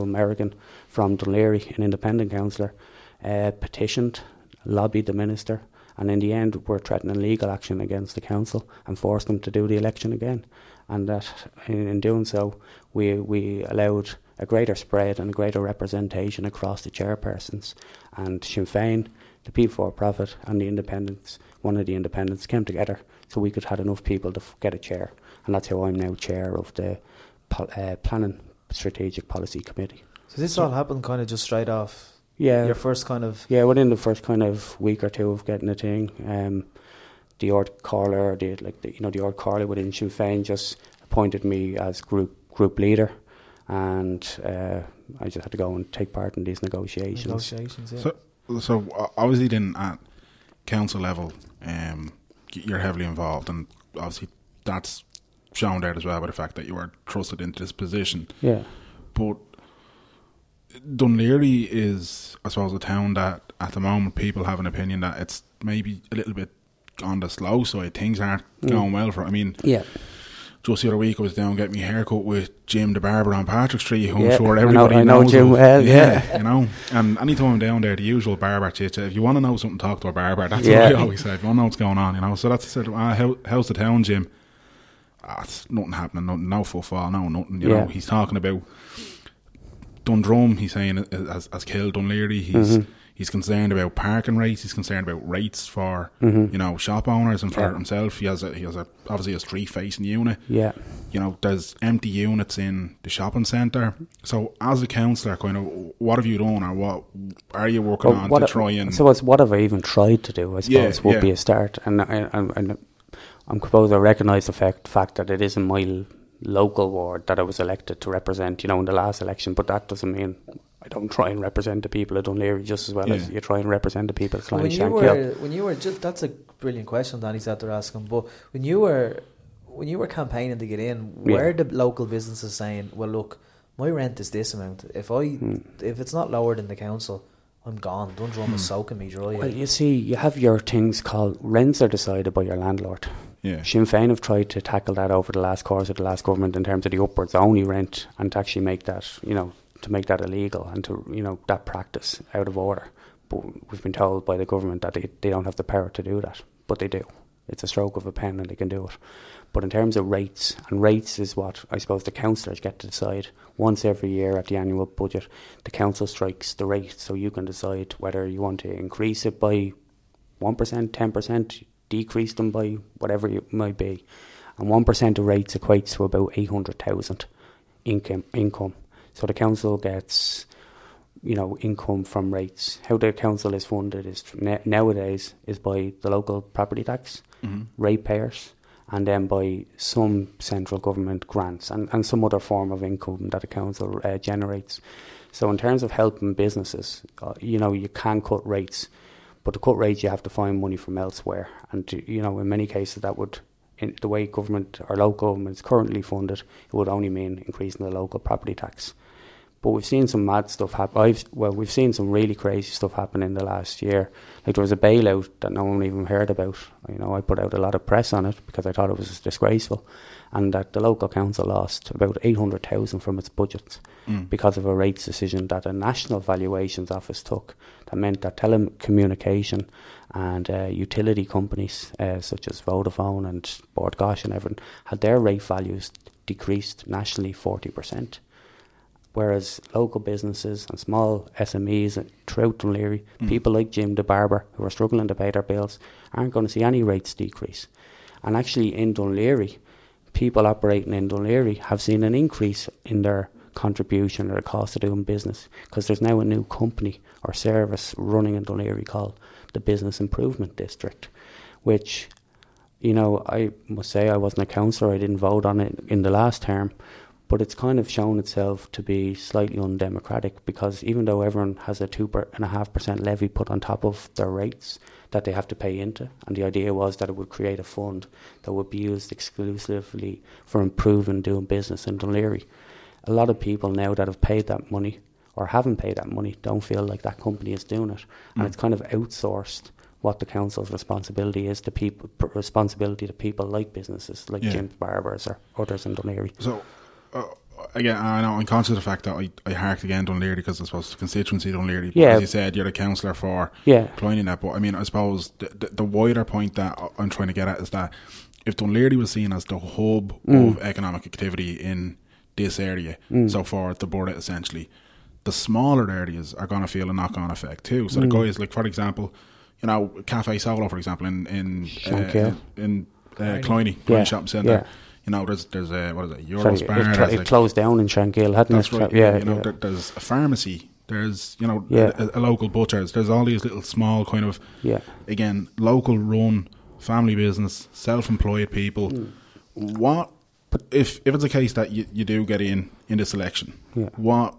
Merrigan from Dún Laoghaire, an independent councillor, petitioned, lobbied the minister, and in the end were threatening legal action against the council and forced them to do the election again. And that in doing so, we allowed a greater spread and a greater representation across the chairpersons. And Sinn Féin, the People Before Profit and the Independents, one of the Independents, came together so we could have enough people to get a chair. And that's how I'm now chair of the Planning Strategic Policy Committee. So this all happened kind of just straight off? Yeah. Your first kind of... Yeah, within the first kind of week or two of getting the thing. The Ard Corler, the Ard Corler within Sinn Féin just appointed me as group leader, and I just had to go and take part in these negotiations. So obviously then at council level, you're heavily involved, and obviously that's shown there as well by the fact that you are trusted into this position. Yeah. But Dún Laoghaire is, I suppose, a town that at the moment people have an opinion that it's maybe a little bit on the slow side, things aren't going well for just the other week I was down getting my haircut with Jim the barber on Patrick Street, who I'm sure everybody knows Jim well. And anytime I'm down there, the usual barber chit, if you want to know something, talk to a barber. That's what I always say, if you want to know what's going on, so that's said, how's the town, Jim? It's nothing happening, no footfall, no nothing, he's talking about Dundrum, he's saying has killed Dún Laoghaire, he's He's concerned about parking rates. He's concerned about rates for you know, shop owners and for himself. He has obviously a street facing unit. Yeah, you know, there's empty units in the shopping centre. So as a councillor, kind of, what have you done, or what are you working on to try and? So it's what have I even tried to do? I suppose would be a start. And I recognise the fact that it isn't my local ward that I was elected to represent, you know, in the last election, but that doesn't mean I don't try and represent the people of Dún Laoghaire just as well as you try and represent the people of Shankill. When you were, that's a brilliant question Danny's out there asking, but when you were campaigning to get in, were the local businesses saying, well look, my rent is this amount, if it's not lower than the council, I'm gone, Dundrum is soaking me dry. Well, you see, you have your things called, rents are decided by your landlord. Yeah. Sinn Féin have tried to tackle that over the last course of the last government in terms of the upwards only rent, and to actually make that, you know, to make that illegal and to, you know, that practice out of order. But we've been told by the government that they don't have the power to do that, but they do. It's a stroke of a pen and they can do it. But in terms of rates, and rates is what I suppose the councillors get to decide once every year at the annual budget. The council strikes the rate, so you can decide whether you want to increase it by 1%, 10%, decrease them by whatever it might be. And 1% of rates equates to about 800,000 income. So the council gets, you know, income from rates. How the council is funded is nowadays is by the local property tax, ratepayers, and then by some central government grants and some other form of income that the council generates. So in terms of helping businesses, you know, you can cut rates, but to cut rates you have to find money from elsewhere. And, to, you know, in many cases that would, in the way government or local government is currently funded, it would only mean increasing the local property tax. But we've seen some mad stuff happen. We've seen some really crazy stuff happen in the last year. Like there was a bailout that no one even heard about. You know, I put out a lot of press on it because I thought it was disgraceful, and that the local council lost about 800,000 from its budget because of a rates decision that a national valuations office took. That meant that telecommunication and utility companies such as Vodafone and Bord Gáis and everything had their rate values decreased nationally 40%. Whereas local businesses and small SMEs throughout Dún Laoghaire, people like Jim the Barber, who are struggling to pay their bills, aren't going to see any rates decrease. And actually in Dún Laoghaire, people operating in Dún Laoghaire have seen an increase in their contribution or the cost of doing business, because there's now a new company or service running in Dún Laoghaire called the Business Improvement District, which, you know, I must say I wasn't a councillor, I didn't vote on it in the last term, but it's kind of shown itself to be slightly undemocratic, because even though everyone has a 2.5% levy put on top of their rates that they have to pay into, and the idea was that it would create a fund that would be used exclusively for improving doing business in Dún Laoghaire, a lot of people now that have paid that money or haven't paid that money don't feel like that company is doing it, and it's kind of outsourced what the council's responsibility is to people, responsibility to people like businesses like Jim Barbers or others in Dún Laoghaire. So again, I know I'm conscious of the fact that I harked again Dún Laoghaire because I suppose the constituency Dún Laoghaire, as you said, you're the councillor for declining that. But I mean, I suppose the wider point that I'm trying to get at is that if Dún Laoghaire was seen as the hub of economic activity in this area, so far the border essentially, the smaller areas are going to feel a knock-on effect too. So the guys, like for example, you know, Cafe Solo, for example, in Clooney shopping centre. Yeah. You know, there's a, what is it, Euro's Bar. It closed down in Shankill, hadn't it? That's right. There's a pharmacy. There's, you know, a local butcher's. There's all these little small kind of, again, local-run family business, self-employed people. What, if it's a case that you do get in this election, what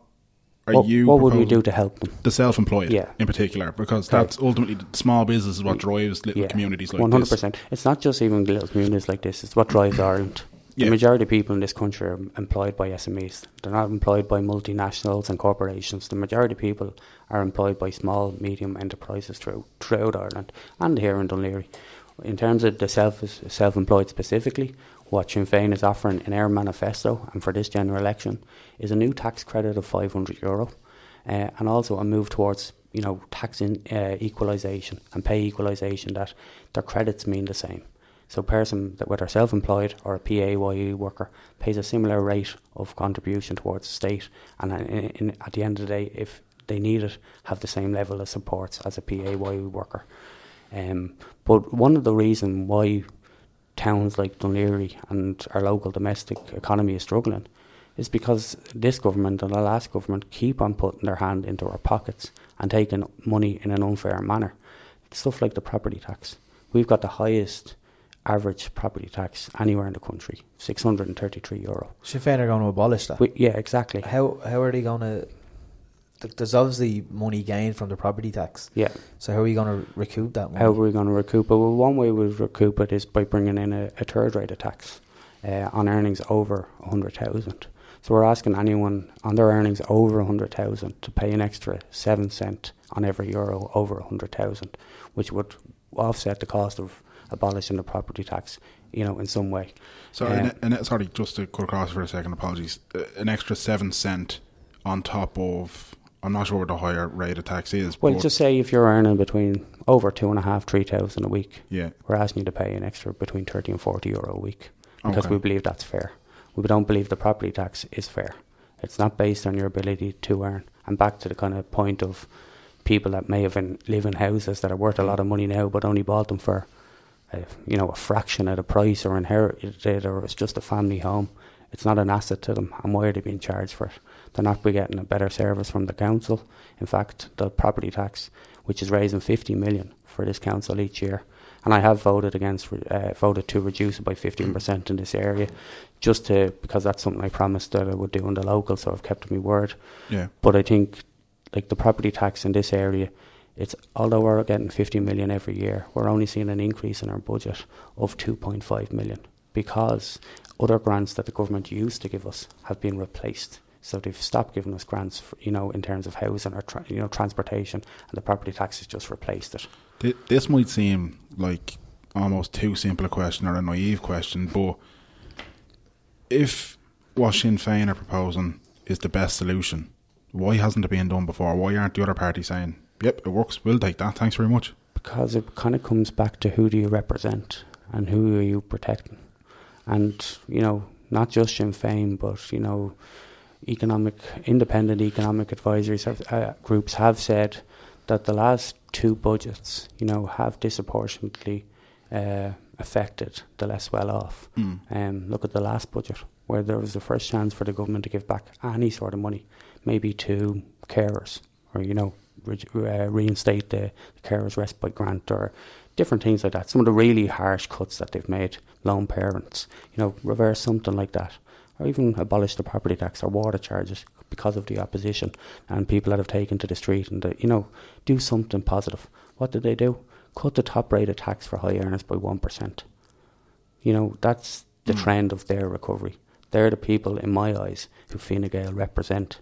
would we do to help them? The self-employed in particular, because that's ultimately the small business is what drives little communities like 100%. This. 100%. It's not just even little communities like this. It's what drives Ireland. The majority of people in this country are employed by SMEs. They're not employed by multinationals and corporations. The majority of people are employed by small, medium enterprises throughout Ireland and here in Dún Laoghaire. In terms of the self-employed specifically, what Sinn Féin is offering in our manifesto and for this general election is a new tax credit of €500 and also a move towards, you know, tax equalisation and pay equalisation, that their credits mean the same. So a person, that whether self-employed or a PAYE worker, pays a similar rate of contribution towards the state, and at the end of the day, if they need it, have the same level of supports as a PAYE worker. But one of the reasons why towns like Dún Laoghaire and our local domestic economy is struggling is because this government and the last government keep on putting their hand into our pockets and taking money in an unfair manner. Stuff like the property tax. We've got the highest average property tax anywhere in the country, €633. Sinn Féin are going to abolish that. Yeah, exactly. How are they going to... There's obviously money gained from the property tax. Yeah. So how are you going to recoup that money? How are we going to recoup it? Well, one way we recoup it is by bringing in a third rate of tax on earnings over 100,000. So we're asking anyone on their earnings over 100,000 to pay an extra 7 cents on every euro over 100,000, which would offset the cost of abolishing the property tax, you know, in some way. So, sorry, just to cut across for a second, apologies. An extra 7 cents on top of, I'm not sure what the higher rate of tax is. Well, just say if you're earning between over 2,500-3,000 a week, yeah, we're asking you to pay an extra between €30 and €40 a week because we believe that's fair. We don't believe the property tax is fair. It's not based on your ability to earn. And back to the kind of point of people that may have been living in houses that are worth a lot of money now, but only bought them for, a fraction of the price or inherited it, or it's just a family home. It's not an asset to them. And why are they being charged for it? They're not getting a better service from the council. In fact, the property tax, which is raising 50 million for this council each year, and I have voted to reduce it by 15% in this area, because that's something I promised that I would do in the local, so I've kept my word. Yeah. But I think, the property tax in this area, it's although we're getting 50 million every year, we're only seeing an increase in our budget of 2.5 million because other grants that the government used to give us have been replaced. So they've stopped giving us grants, in terms of housing or transportation, and the property tax has just replaced it. This might seem like almost too simple a question or a naive question, but if what Sinn Féin are proposing is the best solution, why hasn't it been done before? Why aren't the other parties saying, yep, it works, we'll take that, thanks very much? Because it kind of comes back to who do you represent and who are you protecting? And, not just Sinn Féin, but, independent economic advisory groups have said that the last two budgets, have disproportionately affected the less well-off. Look at the last budget, where there was the first chance for the government to give back any sort of money, maybe to carers, or, reinstate the carers' respite grant, or different things like that. Some of the really harsh cuts that they've made, lone parents, reverse something like that, or even abolish the property tax or water charges because of the opposition and people that have taken to the street and, do something positive. What did they do? Cut the top rate of tax for high earners by 1%. That's the trend of their recovery. They're the people, in my eyes, who Fine Gael represent,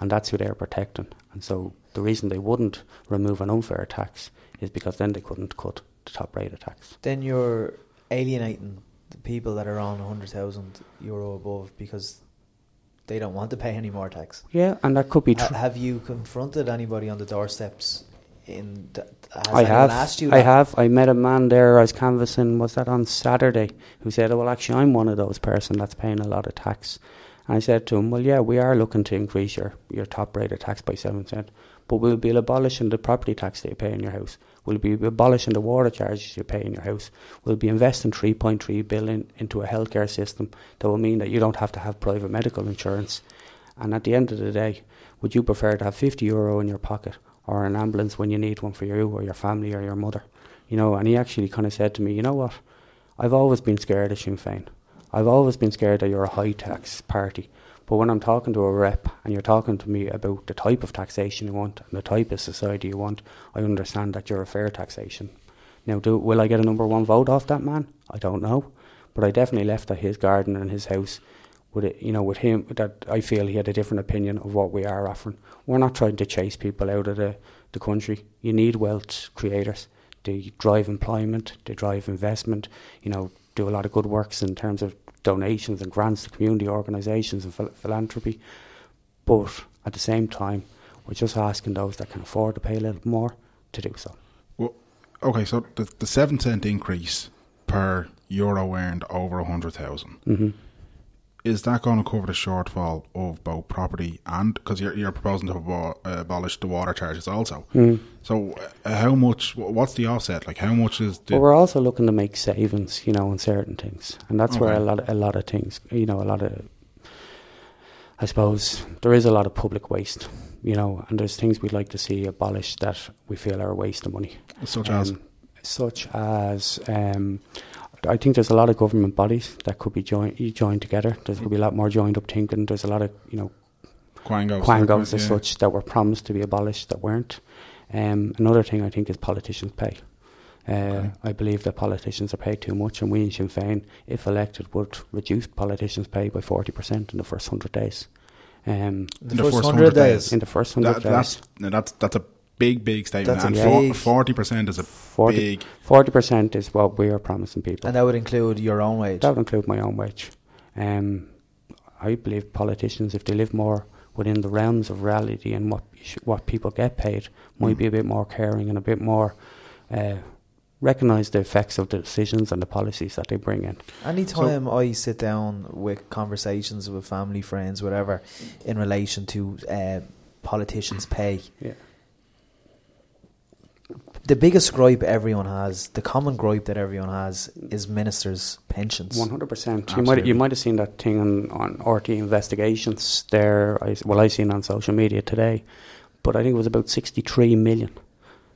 and that's who they're protecting. And so the reason they wouldn't remove an unfair tax is because then they couldn't cut the top rate of tax. Then you're alienating the people that are on €100,000 above because they don't want to pay any more tax. Yeah, and that could be true. Have you confronted anybody on the doorsteps? I have. I met a man there I was canvassing, was that on Saturday, who said, well, actually, I'm one of those person that's paying a lot of tax. And I said to him, well, yeah, we are looking to increase your top rate of tax by 7 cents, but we'll be abolishing the property tax that you pay in your house. We'll be abolishing the water charges you pay in your house. We'll be investing 3.3 billion into a healthcare system that will mean that you don't have to have private medical insurance. And at the end of the day, would you prefer to have €50 in your pocket or an ambulance when you need one for you or your family or your mother? And he actually kind of said to me, you know what, I've always been scared of Sinn Féin. I've always been scared that you're a high tax party. But when I'm talking to a rep and you're talking to me about the type of taxation you want and the type of society you want, I understand that you're a fair taxation. Now, will I get a number one vote off that man? I don't know. But I definitely left at his garden and his house with it, with him, that I feel he had a different opinion of what we are offering. We're not trying to chase people out of the country. You need wealth creators. They drive employment, they drive investment, do a lot of good works in terms of donations and grants to community organisations and philanthropy. But at the same time, we're just asking those that can afford to pay a little more to do so. Well, okay, so the 7 cent increase per euro earned over 100,000. Mm-hmm. is that going to cover the shortfall of both property and, because you're proposing to abolish the water charges also. Mm. So how much, what's the offset? Like how much is the... Well, we're also looking to make savings, you know, on certain things. And that's where a lot of things, you know, a lot of, I suppose, there is a lot of public waste, you know, and there's things we'd like to see abolished that we feel are a waste of money. Such as? Such as... I think there's a lot of government bodies that could be joined together. There could be a lot more joined up thinking. There's a lot of, you know, quangos as such that were promised to be abolished that weren't. Another thing I think is politicians pay. I believe that politicians are paid too much, and we in Sinn Féin, if elected, would reduce politicians' pay by 40% in the first 100 days. In the first 100 days. That's a big statement. That's and 40% is a 40% is what we are promising people, and that would include your own wage. That would include my own wage. I believe politicians, if they live more within the realms of reality and what people get paid, might be a bit more caring and a bit more recognise the effects of the decisions and the policies that they bring in. Anytime I sit down with conversations with family, friends, whatever, in relation to politicians' pay. Yeah. The biggest gripe everyone has, the common gripe that everyone has, is ministers' pensions. 100%. You might have seen that thing on RT Investigations there. I seen on social media today, but I think it was about 63 million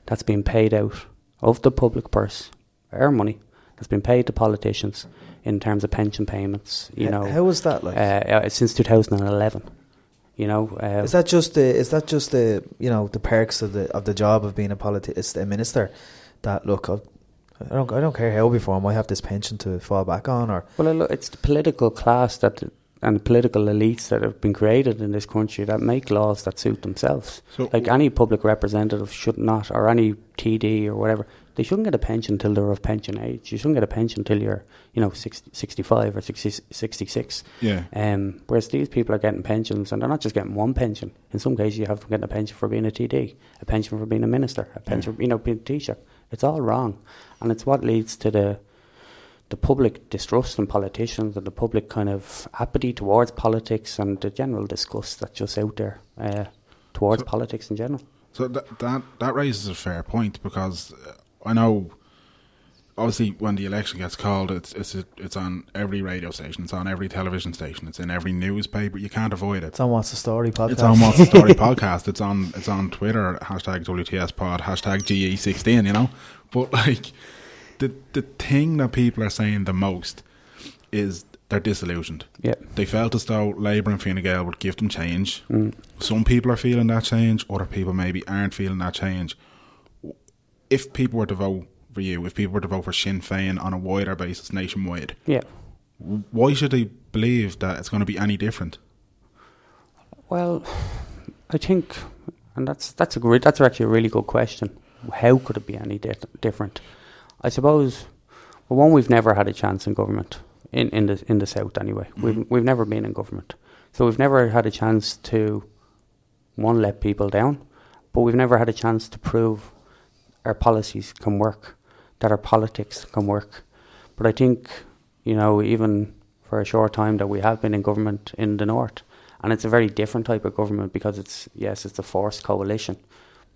that's been paid out of the public purse, our money, that's been paid to politicians in terms of pension payments. How was that like? Since 2011. You know, is that just the you know, the perks of the job of being a minister? That look, I don't care how before I might have this pension to fall back on, or it's the political class and political elites that have been created in this country that make laws that suit themselves. So like any public representative should not, or any TD or whatever, they shouldn't get a pension till they're of pension age. You shouldn't get a pension till you're, 60, 65 or 60, 66. Yeah. Whereas these people are getting pensions, and they're not just getting one pension. In some cases, you have them getting a pension for being a TD, a pension for being a minister, a pension for, being a teacher. It's all wrong, and it's what leads to the public distrust in politicians and the public kind of apathy towards politics and the general disgust that's just out there towards politics in general. So that raises a fair point, because I know, obviously, when the election gets called, it's on every radio station, it's on every television station, it's in every newspaper. You can't avoid it. It's on What's the Story podcast. It's on Twitter, hashtag WTSpod, hashtag GE16. But like the thing that people are saying the most is they're disillusioned. Yeah, they felt as though Labour and Fianna Gael would give them change. Mm. Some people are feeling that change. Other people maybe aren't feeling that change. If people were to vote for you, if people were to vote for Sinn Féin on a wider basis, nationwide, why should they believe that it's going to be any different? Well, I think, and that's actually a really good question. How could it be any different? I suppose, well, one, we've never had a chance in government in the South anyway. Mm-hmm. We've never been in government, so we've never had a chance to let people down, but we've never had a chance to prove our policies can work, that our politics can work. But I think, even for a short time that we have been in government in the north, and it's a very different type of government because it's a forced coalition.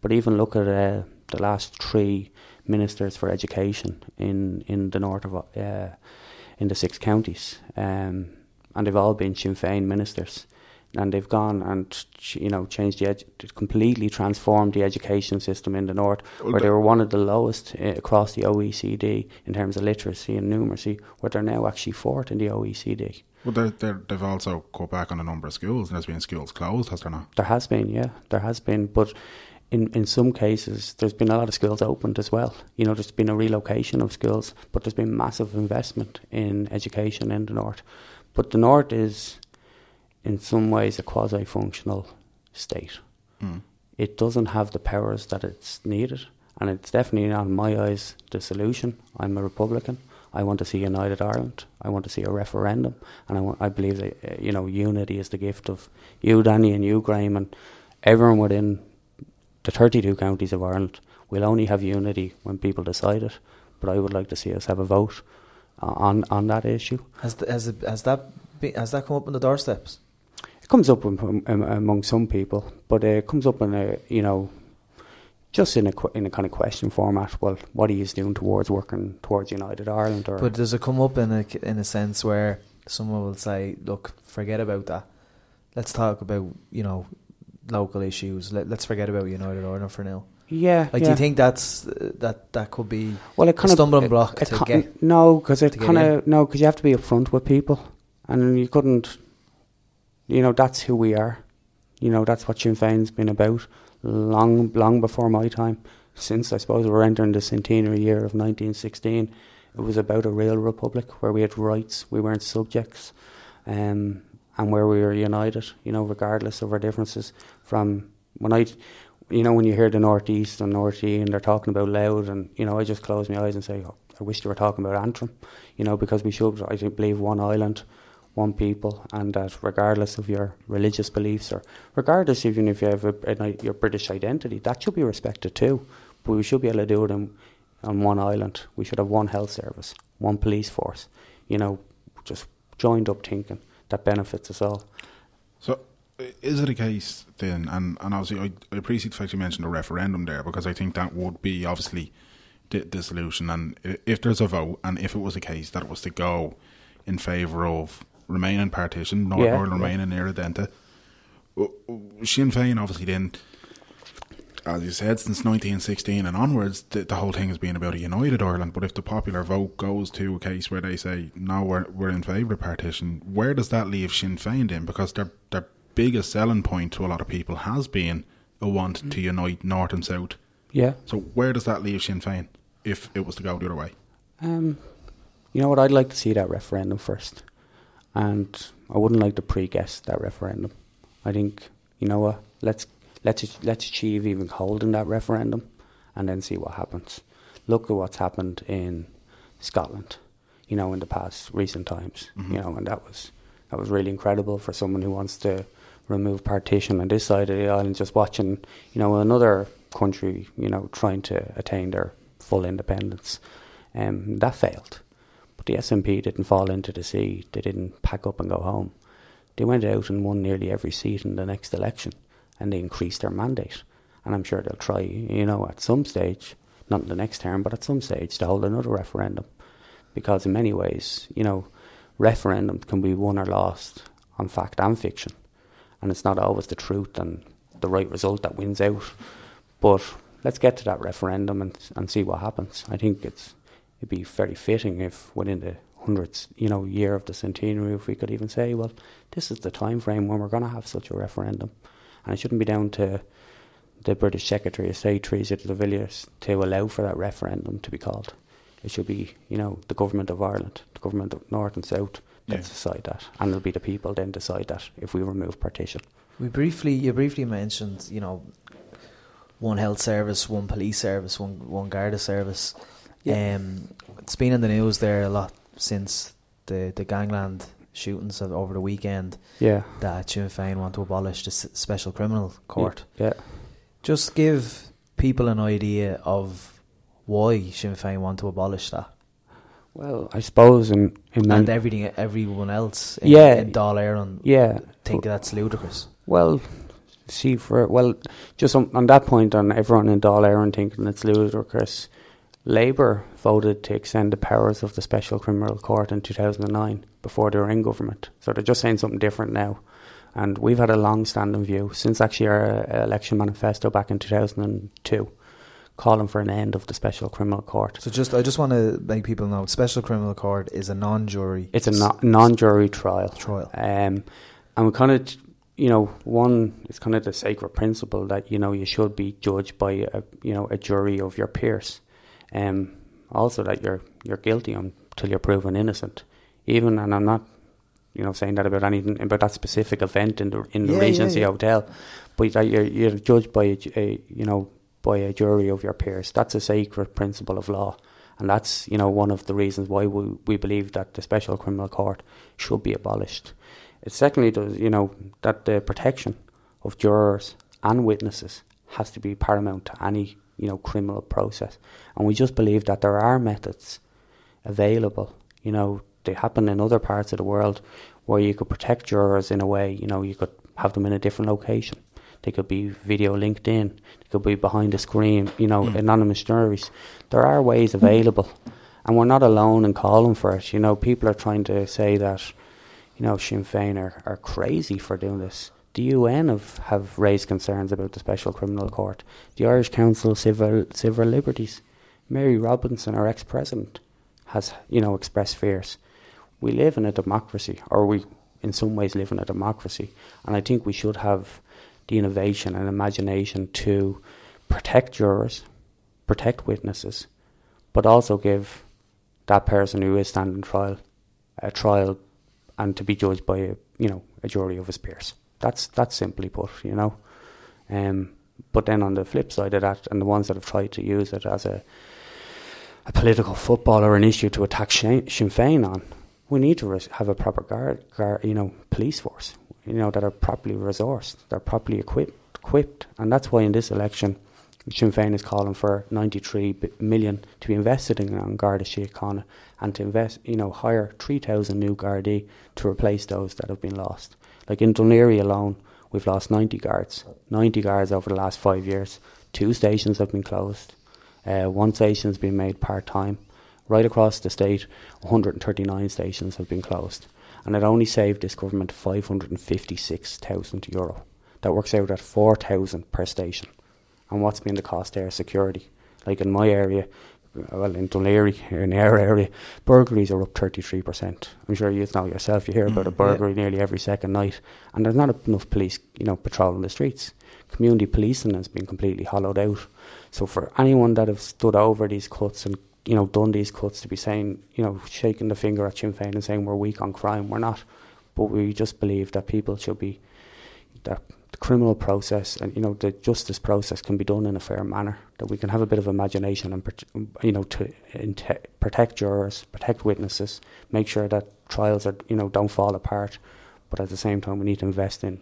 But even look at the last three ministers for education in the north of in the six counties, and they've all been Sinn Féin ministers. And they've gone and changed completely transformed the education system in the north, where they were one of the lowest across the OECD in terms of literacy and numeracy, where they're now actually fourth in the OECD. Well, they've also cut back on a number of schools, and there's been schools closed, has there not? There has been, but in some cases there's been a lot of schools opened as well. There's been a relocation of schools, but there's been massive investment in education in the north. But the north is, in some ways, a quasi-functional state. Mm. It doesn't have the powers that it's needed, and it's definitely not, in my eyes, the solution. I'm a Republican. I want to see united Ireland. I want to see a referendum, and I believe that unity is the gift of you, Danny, and you, Graham, and everyone within the 32 counties of Ireland. We'll only have unity when people decide it, but I would like to see us have a vote on that issue. Has that Has that come up on the doorsteps? It comes up among some people, but it comes up in a, you know, just in a kind of question format. Well, what are you doing towards working towards United Ireland? Or but does it come up in a sense where someone will say, "Look, forget about that. Let's talk about, you know, local issues. Let's forget about United Ireland for now." Yeah. Like, do you think that's that could be a stumbling block to get? No, because you have to be upfront with people, and you couldn't. You know, that's who we are. You know, that's what Sinn Féin's been about. Long before my time, since I suppose we're entering the centenary year of 1916, it was about a real republic where we had rights, we weren't subjects, and where we were united, you know, regardless of our differences. From when I, you know, when you hear the Northeast and Northea and they're talking about Loud, and you know, I just close my eyes and say, oh, I wish they were talking about Antrim, you know, because we should, I believe, one island, one people, and that regardless of your religious beliefs or regardless even if you have your British identity, that should be respected too. But we should be able to do it on one island. We should have one health service, one police force, you know, just joined up thinking that benefits us all. So is it a case then, and obviously I appreciate the fact you mentioned the referendum there, because I think that would be obviously the solution. And if there's a vote, and if it was a case that it was to go in favour of Remain in partition, Northern Remain in Irredenta. Sinn Féin obviously then, as you said, since 1916 and onwards, the whole thing has been about a united Ireland. But if the popular vote goes to a case where they say, no, we're in favour of partition, where does that leave Sinn Féin then? Because their biggest selling point to a lot of people has been a want to unite North and South. Yeah. So where does that leave Sinn Féin if it was to go the other way? You know what, I'd like to see that referendum first. And I wouldn't like to pre-guess that referendum. I think, you know what, let's achieve even holding that referendum and then see what happens. Look at what's happened in Scotland, you know, in the past recent times, you know, and that was really incredible for someone who wants to remove partition on this side of the island, just watching, you know, another country, you know, trying to attain their full independence. That failed. But the SNP didn't fall into the sea. They didn't pack up and go home. They went out and won nearly every seat in the next election, and they increased their mandate. And I'm sure they'll try, you know, at some stage, not in the next term, but at some stage, to hold another referendum. Because in many ways, you know, referendums can be won or lost on fact and fiction. And it's not always the truth and the right result that wins out. But let's get to that referendum and see what happens. I think it'd be very fitting if within the 100th, you know, year of the centenary, if we could even say, well, this is the time frame when we're going to have such a referendum. And it shouldn't be down to the British Secretary of State, Theresa de Villiers, to allow for that referendum to be called. It should be, you know, the government of Ireland, the government of North and South that decide that. And it'll be the people then decide that if we remove partition. You briefly mentioned, you know, one health service, one police service, one Garda service. Yeah. It's been in the news there a lot since the gangland shootings over the weekend. Yeah, that Sinn Féin want to abolish the Special Criminal Court. Yeah, just give people an idea of why Sinn Féin want to abolish that. Well, I suppose in and everyone else in Dáil Éireann think that's ludicrous. Well. See, just on that point, on everyone in Dáil Éireann thinking it's ludicrous, Labour voted to extend the powers of the Special Criminal Court in 2009 before they were in government. So they're just saying something different now. And we've had a long-standing view since actually our election manifesto back in 2002 calling for an end of the Special Criminal Court. So I just want to make people know, Special Criminal Court is a non-jury... It's a non-jury trial. And we kind of... You know, one, it's kind of the sacred principle that, you know, you should be judged by a jury of your peers. Also that you're guilty until you're proven innocent. Even, and I'm not, you know, saying that about anything about that specific event in the Regency Hotel, but that you're judged by a jury of your peers. That's a sacred principle of law, and that's, you know, one of the reasons why we believe that the Special Criminal Court should be abolished. It secondly does, you know, that the protection of jurors and witnesses has to be paramount to any, you know, criminal process. And we just believe that there are methods available, you know, they happen in other parts of the world where you could protect jurors in a way. You know, you could have them in a different location. They could be video linked in. They could be behind a screen, you know, anonymous juries. There are ways available. And we're not alone in calling for it. You know, people are trying to say that, you know, Sinn Féin are crazy for doing this. The UN have raised concerns about the Special Criminal Court. The Irish Council of Civil Liberties. Mary Robinson, our ex-president, has, you know, expressed fears. We live in a democracy, or we in some ways live in a democracy. And I think we should have the innovation and imagination to protect jurors, protect witnesses, but also give that person who is standing trial a trial and to be judged by a, you know, a jury of his peers. That's simply put, you know. But then on the flip side of that, and the ones that have tried to use it as a political football or an issue to attack Sinn Féin on, we need to have a proper guard, you know, police force, you know, that are properly resourced, they're properly equipped, and that's why in this election, Sinn Féin is calling for 93 million to be invested in on Garda Síochána, and to invest, you know, hire 3,000 new Gardaí to replace those that have been lost. Like in Dún Laoghaire alone, we've lost 90 guards over the last 5 years. 2 stations have been closed. 1 station's been made part-time. Right across the state, 139 stations have been closed. And it only saved this government €556,000. That works out at 4,000 per station. And what's been the cost there? Security. Like in my area, well, in Dún Laoghaire, in our area, burglaries are up 33%. I'm sure you know yourself, you hear about a burglary nearly every second night. And there's not enough police, you know, patrolling the streets. Community policing has been completely hollowed out. So for anyone that have stood over these cuts and, you know, done these cuts to be saying, you know, shaking the finger at Sinn Féin and saying we're weak on crime, we're not. But we just believe that people should be, that the criminal process and, you know, the justice process can be done in a fair manner, that we can have a bit of imagination and, you know, to protect jurors, protect witnesses, make sure that trials are, you know, don't fall apart. But at the same time, we need to invest in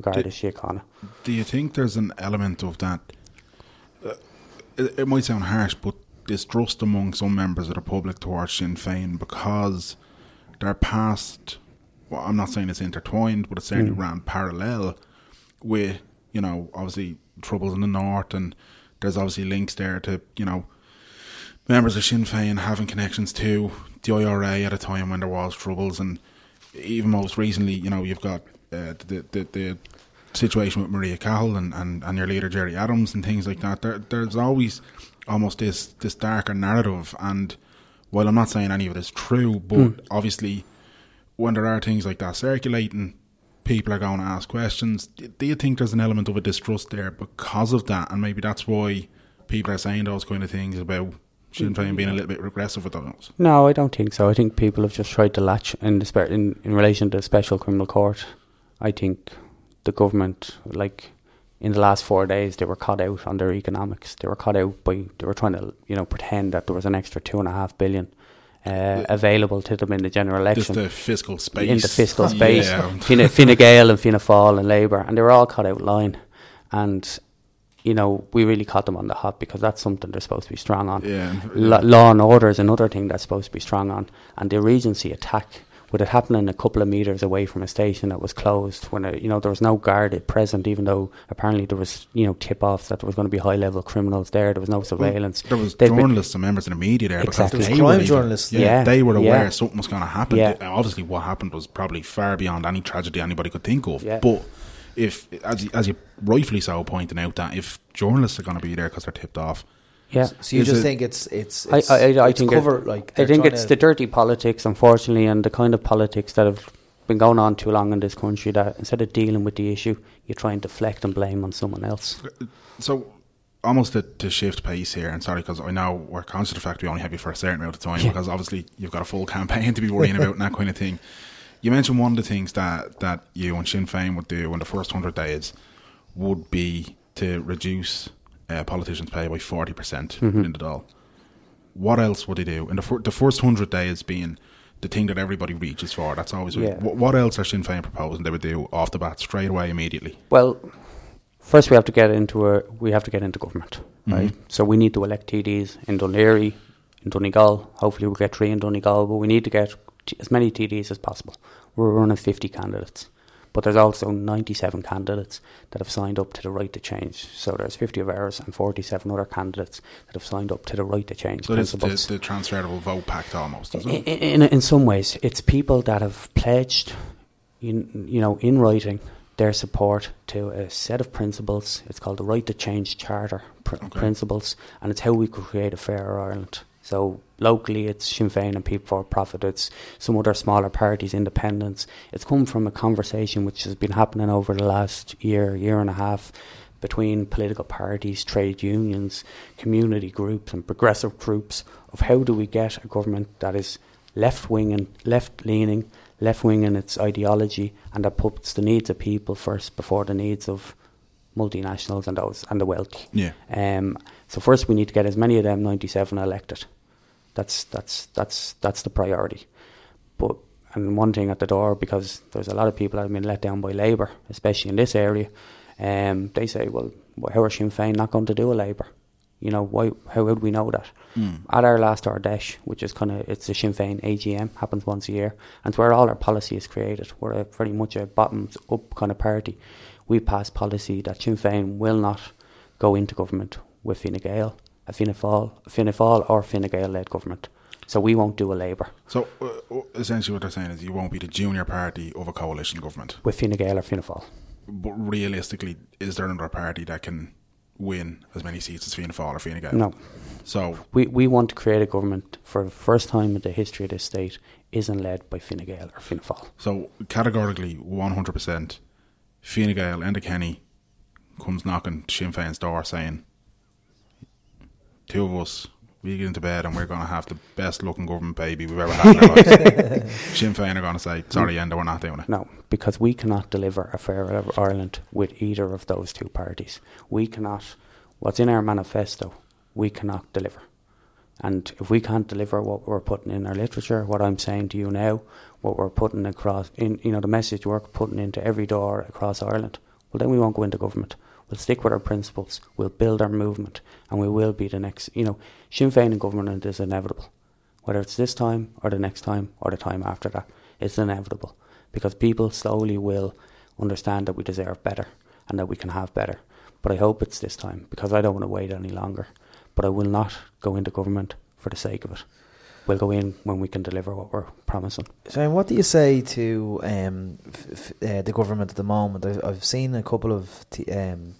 Garda Síochána. Do you think there's an element of that? It might sound harsh, but distrust among some members of the public towards Sinn Féin because their past, well, I'm not saying it's intertwined, but it certainly ran parallel with, you know, obviously troubles in the north, and there's obviously links there to, you know, members of Sinn Féin having connections to the IRA at a time when there was troubles. And even most recently, you know, you've got the situation with Maria Cahill and your leader Gerry Adams and things like that. There's always almost this darker narrative, and while I'm not saying any of it is true, but obviously when there are things like that circulating, people are going to ask questions. Do you think there's an element of a distrust there because of that, and maybe that's why people are saying those kind of things about Sinn Féin being a little bit regressive with those? No, I don't think so. I think people have just tried to latch in relation to the Special Criminal Court. I think the government, like in the last 4 days, they were caught out on their economics. They were caught out by, they were trying to, you know, pretend that there was an extra $2.5 billion available to them in the general election. Just the fiscal space. In the fiscal space. Yeah. Fine Gael and Fianna Fáil and Labour, and they were all caught out line. And, you know, we really caught them on the hop because that's something they're supposed to be strong on. Yeah. Law and order is another thing that's supposed to be strong on. And the Regency attack, with it happening a couple of metres away from a station that was closed, when you know, there was no guard present, even though apparently there was, you know, tip-offs that there was going to be high-level criminals there. There was no surveillance. There was journalists and members of the media there. Exactly. Because there was crime journalists. Yeah, they were aware something was going to happen. Yeah. Obviously, what happened was probably far beyond any tragedy anybody could think of. Yeah. But if, as you rightfully so pointing out, that if journalists are going to be there because they're tipped off, yeah. So you just think it's I think it's the dirty politics, unfortunately, and the kind of politics that have been going on too long in this country, that instead of dealing with the issue, you try and deflect and blame on someone else. So almost to shift pace here, and sorry, because I know we're conscious of the fact we only have you for a certain amount of time, because obviously you've got a full campaign to be worrying about and that kind of thing. You mentioned one of the things that you and Sinn Féin would do in the first 100 days would be to reduce politicians pay by 40% in the Dáil. What else would they do? And the first 100 days being the thing that everybody reaches for, that's always... Yeah. What else are Sinn Féin proposing they would do off the bat, straight away, immediately? Well, first we have to get into government, right? So we need to elect TDs in Dún Laoghaire, in Donegal. Hopefully we'll get 3 in Donegal, but we need to get as many TDs as possible. We're running 50 candidates. But there's also 97 candidates that have signed up to the right to change. So there's 50 of ours and 47 other candidates that have signed up to the right to change. So it's the transferable vote pact almost, isn't it? In some ways, it's people that have pledged, in writing, their support to a set of principles. It's called the Right to Change Charter principles, and it's how we could create a fairer Ireland. So locally, it's Sinn Féin and People Before Profit. It's some other smaller parties, independents. It's come from a conversation which has been happening over the last year and a half between political parties, trade unions, community groups and progressive groups of how do we get a government that is left-wing in its ideology and that puts the needs of people first before the needs of multinationals and those and the wealth. Yeah. So first we need to get as many of them 97 elected. That's the priority. And one thing at the door, because there's a lot of people that have been let down by Labour, especially in this area. They say, well, how are Sinn Féin not going to do a Labour? How would we know that? At our last Ardesh, which is it's the Sinn Féin AGM, happens once a year, and it's where all our policy is created. We're very much a bottoms up kind of party. We pass policy that Sinn Féin will not go into government with Fine Gael, a Fianna Fáil or Fine Gael-led government. So we won't do a Labour. So essentially what they're saying is you won't be the junior party of a coalition government. With Fine Gael or Fianna Fáil. But realistically, is there another party that can win as many seats as Fianna Fáil or Fine Gael? No. So we want to create a government for the first time in the history of this state isn't led by Fine Gael or Fianna Fáil. So categorically, 100%, Fine Gael, Enda Kenny comes knocking to Sinn Féin's door saying, two of us, we get into bed and we're going to have the best looking government baby we've ever had in our lives. Sinn Féin are going to say, sorry Enda, we're not doing it. No, because we cannot deliver a fair Ireland with either of those two parties. We cannot, what's in our manifesto, we cannot deliver. And if we can't deliver what we're putting in our literature, what I'm saying to you now, what we're putting across, the message we're putting into every door across Ireland, well, then we won't go into government. We'll stick with our principles. We'll build our movement, and we will be the next. Sinn Féin in government is inevitable, whether it's this time or the next time or the time after that. It's inevitable because people slowly will understand that we deserve better and that we can have better. But I hope it's this time because I don't want to wait any longer. But I will not go into government for the sake of it. We'll go in when we can deliver what we're promising. Shane, what do you say to the government at the moment? I've seen a couple of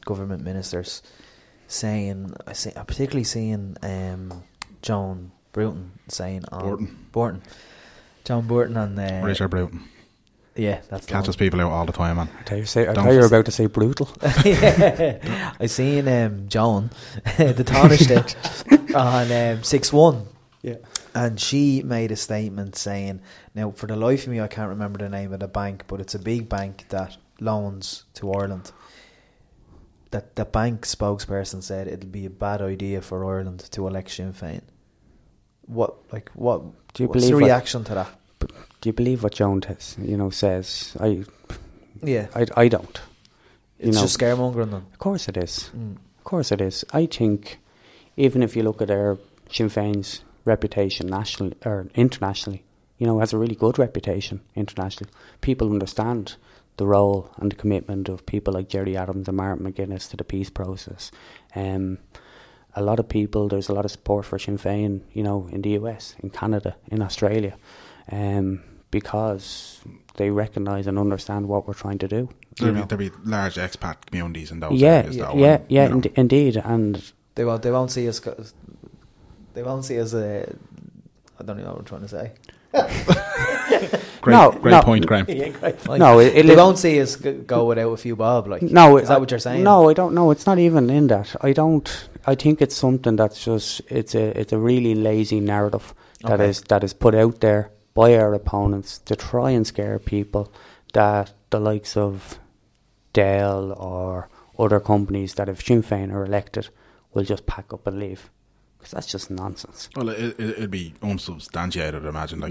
government ministers saying, I'm particularly seeing Joan Burton saying on... Burton. Joan Burton and... Richard Burton. Yeah, that's catches people out all the time, man. I tell you you're about to say brutal. I seen Joan, the tarnished it, on 6-1. Yeah. And she made a statement saying, now for the life of me I can't remember the name of the bank, but it's a big bank that loans to Ireland. That the bank spokesperson said it'll be a bad idea for Ireland to elect Sinn Féin. What's the reaction to that? Do you believe what Joan says? I don't. It's just scaremongering then. Of course it is. Of course it is. I think even if you look at Sinn Féin's reputation nationally or internationally, it has a really good reputation internationally. People understand the role and the commitment of people like Gerry Adams and Martin McGuinness to the peace process. A lot of people, there's a lot of support for Sinn Féin, in the US, in Canada, in Australia. Because they recognise and understand what we're trying to do. There'll be large expat communities in those areas. Indeed. And they won't see us. They won't see us. I don't know what I'm trying to say. Great point, Graham. Yeah, great point. No, they won't see us go without a few bob. Is that what you're saying? No, I don't know. It's not even in that. I think it's something that's just it's a really lazy narrative that is put out there by our opponents to try and scare people that the likes of Dell or other companies that if Sinn Féin are elected will just pack up and leave. Because that's just nonsense. Well, it'd be unsubstantiated, I imagine. I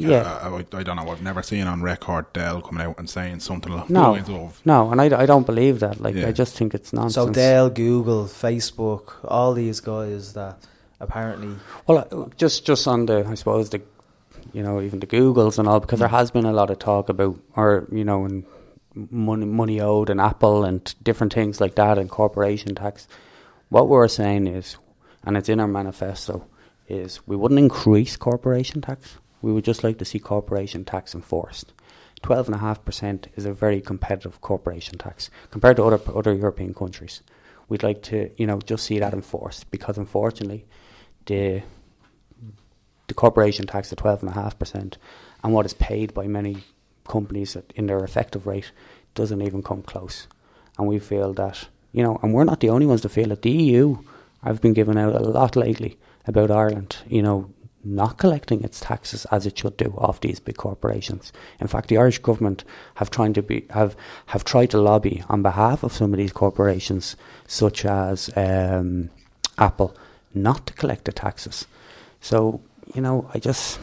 don't know. I've never seen on record Dell coming out and saying something like that. No, and I don't believe that. I just think it's nonsense. So Dell, Google, Facebook, all these guys that apparently... Well, just on the, I suppose, the you know, even the Googles and all, because there has been a lot of talk about, or, you know, and money owed and Apple and different things like that and corporation tax. What we're saying is, and it's in our manifesto, is we wouldn't increase corporation tax. We would just like to see corporation tax enforced. 12.5% is a very competitive corporation tax compared to other European countries. We'd like to, you know, just see that enforced, because unfortunately the corporation tax of 12.5% and what is paid by many companies in their effective rate doesn't even come close. And we feel that, you know, and we're not the only ones to feel it. The EU, I've been giving out a lot lately about Ireland, you know, not collecting its taxes as it should do off these big corporations. In fact, the Irish government have tried to lobby on behalf of some of these corporations, such as Apple, not to collect the taxes. So, you know, it's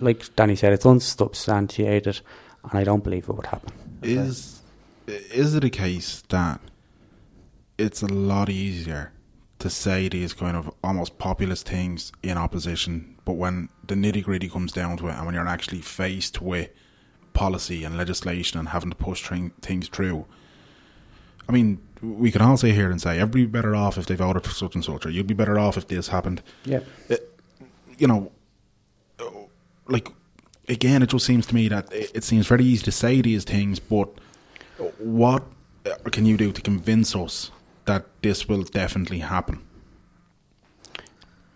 like Danny said, it's unsubstantiated, and I don't believe it would happen. Is it a case that it's a lot easier to say these kind of almost populist things in opposition, but when the nitty-gritty comes down to it and when you're actually faced with policy and legislation and having to push things through, I mean, we can all sit here and say, everybody would be better off if they voted for such and such, or you'd be better off if this happened. Yeah. You know, like, again, it just seems to me that it seems very easy to say these things, but what can you do to convince us that this will definitely happen?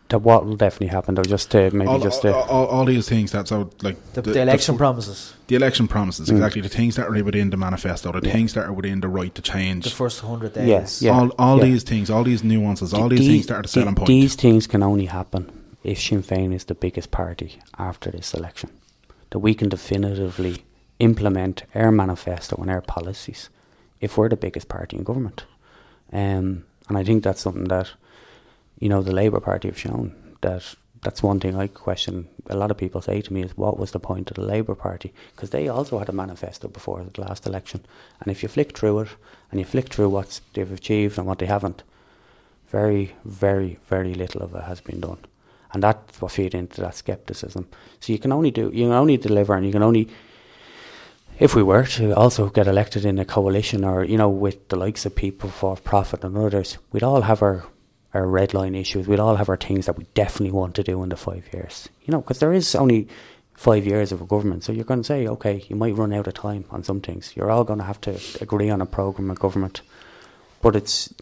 That what will definitely happen, though, just to maybe all these things that so like the election promises. The election promises, exactly. The things that are within the manifesto, the things that are within the right to change. The first 100 days. Yes, yeah, all these things, all these nuances, all these things that are the selling point. These things can only happen if Sinn Féin is the biggest party after this election. That we can definitively implement our manifesto and our policies if we're the biggest party in government. And I think that's something that, you know, the Labour Party have shown. That's one thing I question. A lot of people say to me is, what was the point of the Labour Party? Because they also had a manifesto before the last election. And if you flick through it and you flick through what they've achieved and what they haven't, very, very, very little of it has been done. And that's what feeds into that scepticism. So you can only deliver and you can only... If we were to also get elected in a coalition or, you know, with the likes of People Before Profit and others, we'd all have our red line issues. We'd all have our things that we definitely want to do in the 5 years. You know, because there is only 5 years of a government. So you're going to say, okay, you might run out of time on some things. You're all going to have to agree on a programme of government. But it's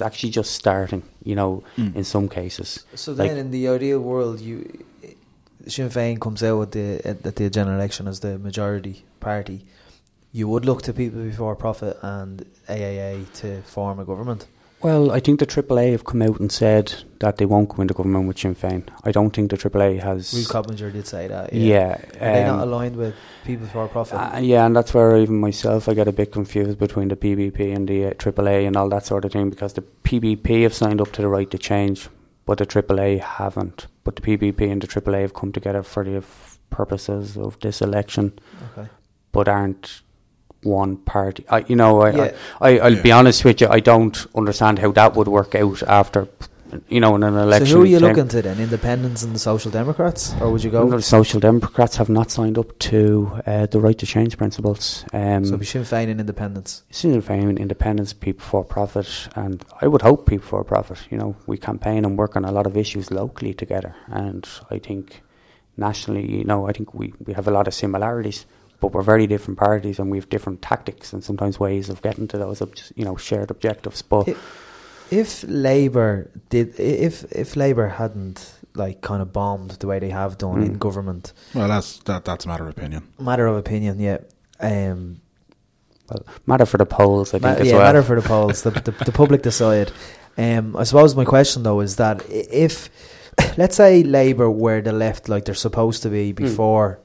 actually just starting, you know, in some cases. So then in the ideal world, Sinn Féin comes out with at the general election as the majority party, you would look to People Before Profit and AAA to form a government? Well, I think the AAA have come out and said that they won't go into government with Sinn Féin. I don't think the AAA has... Will Coppinger did say that, yeah. Are they not aligned with People Before Profit? Yeah, and that's where even myself I get a bit confused between the PBP and the AAA and all that sort of thing, because the PBP have signed up to the right to change, but the AAA haven't. But the PBP and the AAA have come together for the purposes of this election, okay, but aren't one party. I'll be honest with you, I don't understand how that would work out after, you know, in an election. So who are you looking to then? Independents and the Social Democrats? Or would you go? The Social Democrats have not signed up to the right to change principles. So it'd be Sinn Féin and Independents? Sinn Féin, Independents, People for Profit, and I would hope People for Profit. You know, we campaign and work on a lot of issues locally together, and I think nationally, you know, I think we have a lot of similarities, but we're very different parties and we have different tactics and sometimes ways of getting to those, you know, shared objectives. But... If Labour hadn't like kind of bombed the way they have done in government, well, that's a matter of opinion. Matter of opinion, yeah. Well, matter for the polls, I think. Matter for the polls. The public decide. I suppose my question though is that if, let's say, Labour were the left like they're supposed to be before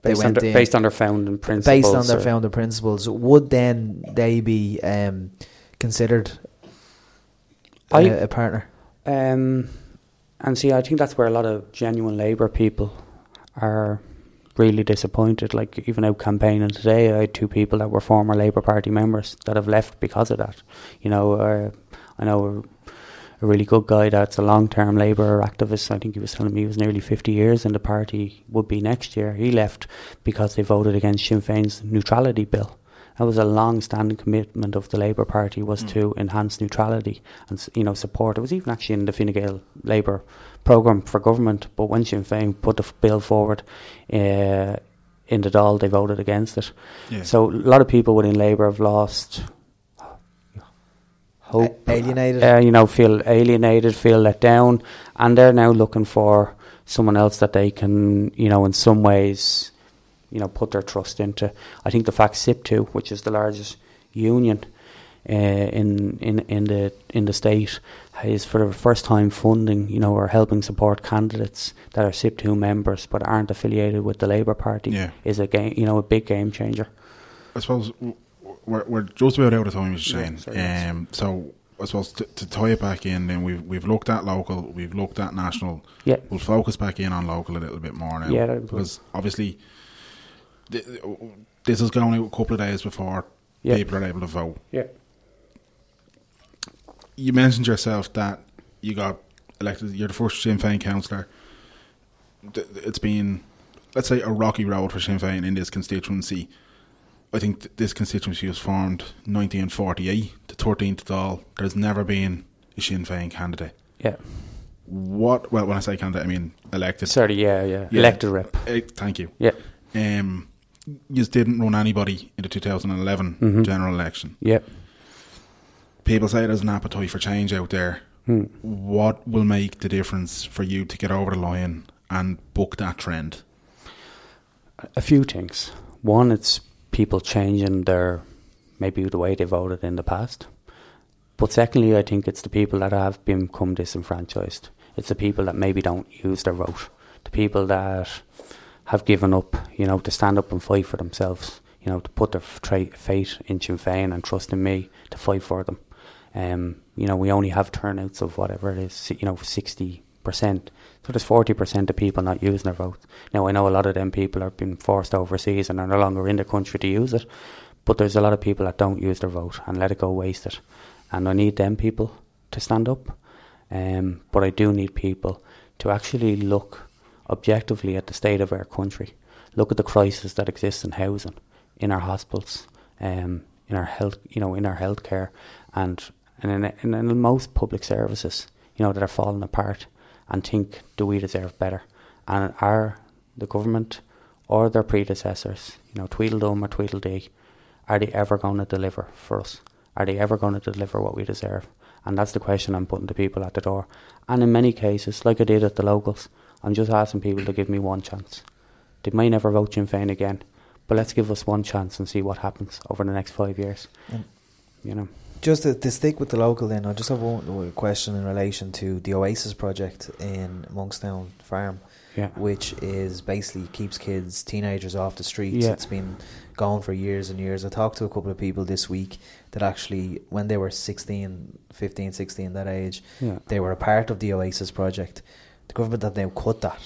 they went in, based on their founding principles, would then they be considered? A partner. And see, I think that's where a lot of genuine Labour people are really disappointed. Like, even out campaigning today, I had two people that were former Labour Party members that have left because of that. You know, I know a really good guy that's a long-term Labour activist. I think he was telling me he was nearly 50 years in the party, would be next year. He left because they voted against Sinn Féin's neutrality bill. That was a long-standing commitment of the Labour Party, was to enhance neutrality and, you know, support. It was even actually in the Fine Gael Labour programme for government, but when Sinn Féin put the bill forward in the Dáil, they voted against it. Yeah. So a lot of people within Labour have lost hope. Alienated. Feel alienated, feel let down, and they're now looking for someone else that they can, you know, in some ways... you know, put their trust into. I think the fact SIP2, which is the largest union in the state, is for the first time funding, you know, or helping support candidates that are SIP2 members but aren't affiliated with the Labour Party, is a game, a big game changer. I suppose we're just about out of time, Shane. Yeah, so I suppose to tie it back in, then we've looked at local, we've looked at national. Yeah, we'll focus back in on local a little bit more now. Yeah, because obviously. This is going out a couple of days before people are able to vote. Yeah. You mentioned yourself that you got elected, you're the first Sinn Féin councillor. It's been, let's say, a rocky road for Sinn Féin in this constituency. I think this constituency was formed 1948, the 13th Dáil. There's never been a Sinn Féin candidate. Yeah. What, well, when I say candidate, I mean elected. Sorry, yeah. Elected rep. Thank you. Yeah. You didn't run anybody in the 2011 general election. Yep. People say there's an appetite for change out there. What will make the difference for you to get over the line and book that trend? A few things. One, it's people changing their, maybe the way they voted in the past. But secondly, I think it's the people that have become disenfranchised. It's the people that maybe don't use their vote. The people that... have given up, you know, to stand up and fight for themselves, you know, to put their fate in Sinn Féin and trust in me to fight for them. You know, we only have turnouts of whatever it is, you know, 60%. So there's 40% of people not using their votes. Now, I know a lot of them people are being forced overseas and are no longer in the country to use it, but there's a lot of people that don't use their vote and let it go wasted. And I need them people to stand up. But I do need people to actually look objectively at the state of our country, look at the crisis that exists in housing, in our hospitals, in our health, you know, in our healthcare, and in most public services, you know, that are falling apart, and think, do we deserve better? And are the government or their predecessors, you know, Tweedledum or Tweedledee, are they ever going to deliver for us? Are they ever going to deliver what we deserve? And that's the question I'm putting to people at the door. And in many cases, like I did at the locals, I'm just asking people to give me one chance. They may never vote Sinn Féin again, but let's give us one chance and see what happens over the next 5 years. You know, just to stick with the local, then I just have one question in relation to the Oasis project in Monkstown Farm, which is basically keeps kids, teenagers off the streets. Yeah. It's been gone for years and years. I talked to a couple of people this week that actually, when they were 16, 15, 16, that age, they were a part of the Oasis project. The government have now cut that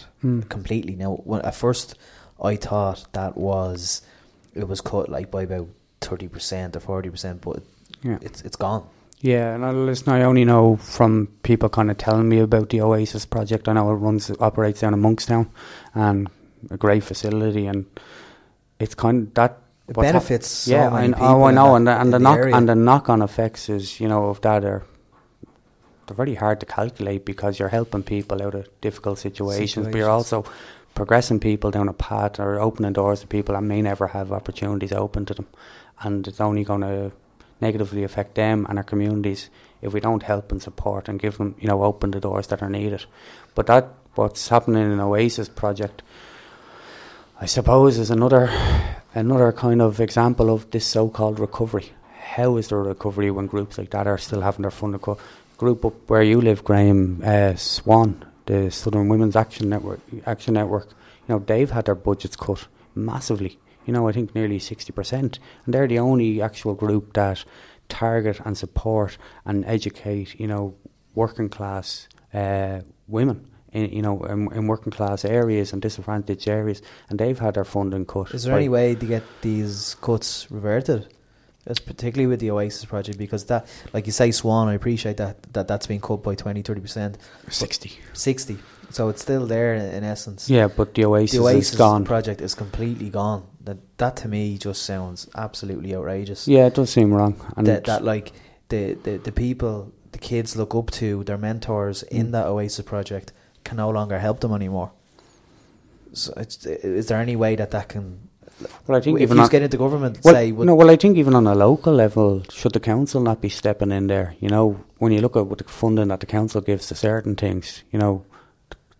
completely. Now, at first, I thought it was cut like by about 30% or 40%, but it's gone. Yeah, and I only know from people kind of telling me about the Oasis project. I know it operates down in Monkstown, and a great facility, and it's kind of that. It benefits. I know, and the knock-on effects is, you know, of that are. They're very hard to calculate because you're helping people out of difficult situations, but you're also progressing people down a path or opening doors to people that may never have opportunities open to them, and it's only going to negatively affect them and our communities if we don't help and support and give them, you know, open the doors that are needed. But that what's happening in Oasis project, I suppose, is another kind of example of this so-called recovery. How is there a recovery when groups like that are still having their funding cut? Group up where you live, Graham, Swan, the Southern Women's Action Network, you know, they've had their budgets cut massively. You know, I think nearly 60%. And they're the only actual group that target and support and educate, you know, working class women in working class areas and disadvantaged areas, and they've had their funding cut. Is there any way to get these cuts reverted? That's particularly with the Oasis project, because that, like you say, Swan, I appreciate that that's been cut by 20, 30%. 60. So it's still there in essence. Yeah, but the Oasis is gone. Project is completely gone. That to me just sounds absolutely outrageous. Yeah, it does seem wrong. And that like the people the kids look up to, their mentors in that Oasis project can no longer help them anymore. So is there any way that can? Well, I think if you get into government, I think even on a local level, should the council not be stepping in there? You know, when you look at what the funding that the council gives to certain things, you know,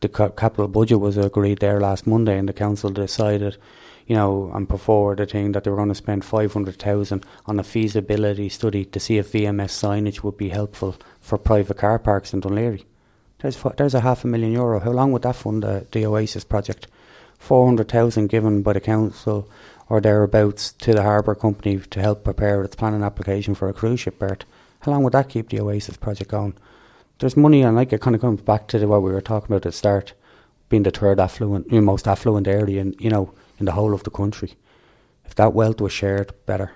the capital budget was agreed there last Monday, and the council decided, you know, and put forward a thing that they were going to spend 500,000 on a feasibility study to see if VMS signage would be helpful for private car parks in Dún Laoghaire. There's €500,000. How long would that fund the Oasis project? 400,000 given by the council or thereabouts to the harbour company to help prepare its planning application for a cruise ship berth. How long would that keep the Oasis project going? There's money, and like it kind of comes back to what we were talking about at the start, being the most affluent area, in the whole of the country. If that wealth was shared better,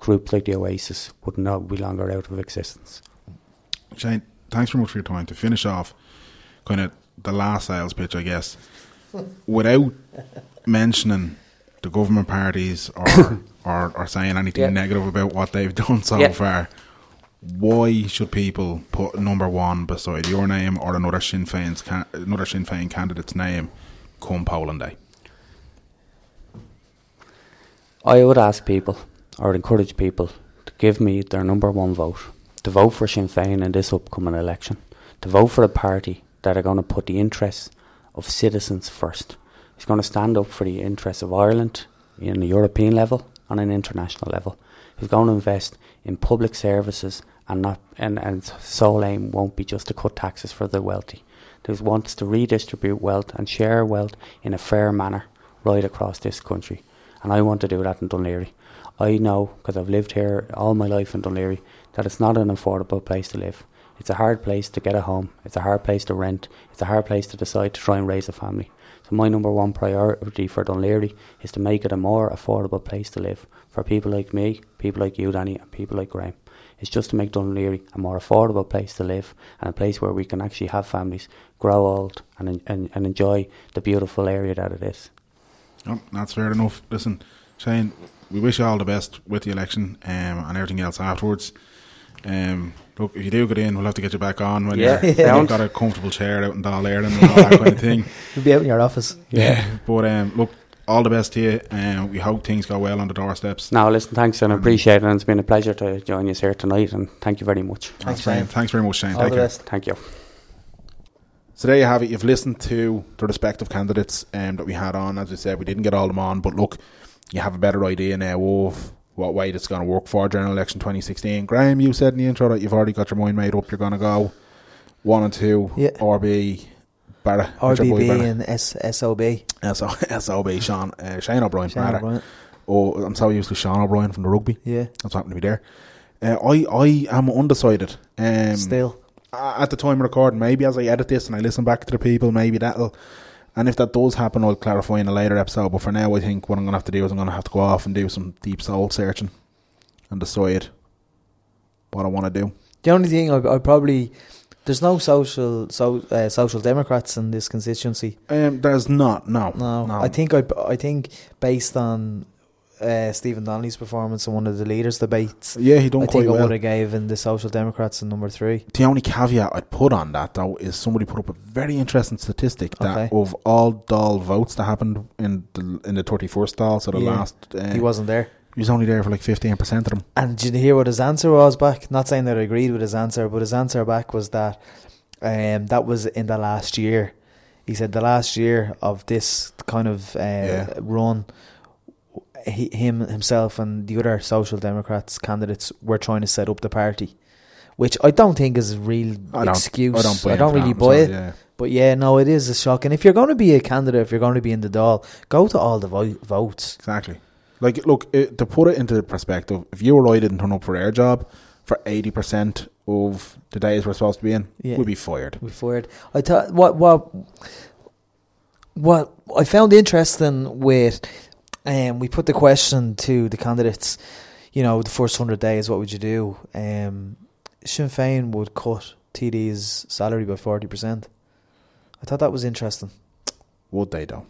groups like the Oasis would not be longer out of existence. Shane, thanks very much for your time. To finish off, kind of the last sales pitch, I guess. Without mentioning the government parties or saying anything negative about what they've done so far, why should people put number one beside your name or another Sinn Féin candidate's name come polling day? I would ask people, or encourage people, to give me their number one vote, to vote for Sinn Féin in this upcoming election, to vote for a party that are going to put the interests of citizens first. It's going to stand up for the interests of Ireland in the European level and an international level. It's going to invest in public services, and sole aim won't be just to cut taxes for the wealthy. It wants to redistribute wealth and share wealth in a fair manner right across this country. And I want to do that in Dún Laoghaire. I know, because I've lived here all my life in Dún Laoghaire, that it's not an affordable place to live. It's a hard place to get a home. It's a hard place to rent. It's a hard place to decide to try and raise a family. So my number one priority for Dún Laoghaire is to make it a more affordable place to live for people like me, people like you, Danny, and people like Graham. It's just to make Dún Laoghaire a more affordable place to live, and a place where we can actually have families, grow old, and enjoy the beautiful area that it is. Oh, that's fair enough. Listen, Shane, we wish you all the best with the election and everything else afterwards. Look, if you do get in, we'll have to get you back on when you've got a comfortable chair out in Dáil Éireann and all that kind of thing. You'll be out in your office. Yeah. But look, all the best to you. We hope things go well on the doorsteps. No, listen, thanks, and I appreciate it. And it's been a pleasure to join you here tonight, and thank you very much. Thanks very much, Shane. All the best. Thank you. So there you have it. You've listened to the respective candidates that we had on. As we said, we didn't get all of them on, but look, you have a better idea now of what way it's going to work for general election 2016. Graham, you said in the intro that you've already got your mind made up. You're going to go 1 and 2, RB, Barrett, RBB and SOB, Shane O'Brien. Oh, I'm so used to Sean O'Brien from the rugby. Yeah, that's happened to be there. I am undecided. Still, at the time of recording, maybe as I edit this and I listen back to the people, maybe that'll. And if that does happen, I'll clarify in a later episode. But for now, I think what I'm going to have to do is I'm going to have to go off and do some deep soul searching and decide what I want to do. The only thing I probably... There's no social democrats in this constituency. There's not, no. I think based on Stephen Donnelly's performance in one of the leaders' debates... Yeah, he done quite well. I would have gave in the Social Democrats in number 3. The only caveat I'd put on that, though, is somebody put up a very interesting statistic that of all Dáil votes that happened in the 31st Dáil, so the last... he wasn't there. He was only there for like 15% of them. And did you hear what his answer was back? Not saying that I agreed with his answer, but his answer back was that that was in the last year. He said the last year of this kind of run... Himself and the other Social Democrats candidates were trying to set up the party, which I don't think is a real excuse. I don't really buy it. Yeah. But it is a shock. And if you're going to be a candidate, if you're going to be in the Dáil, go to all the votes. Exactly. Like, look, to put it into perspective, if you or I didn't turn up for our job for 80% of the days we're supposed to be in, we'd be fired. I thought what I found interesting with... we put the question to the candidates, you know, the first 100 days, what would you do? Sinn Féin would cut TD's salary by 40%. I thought that was interesting. Would they, though?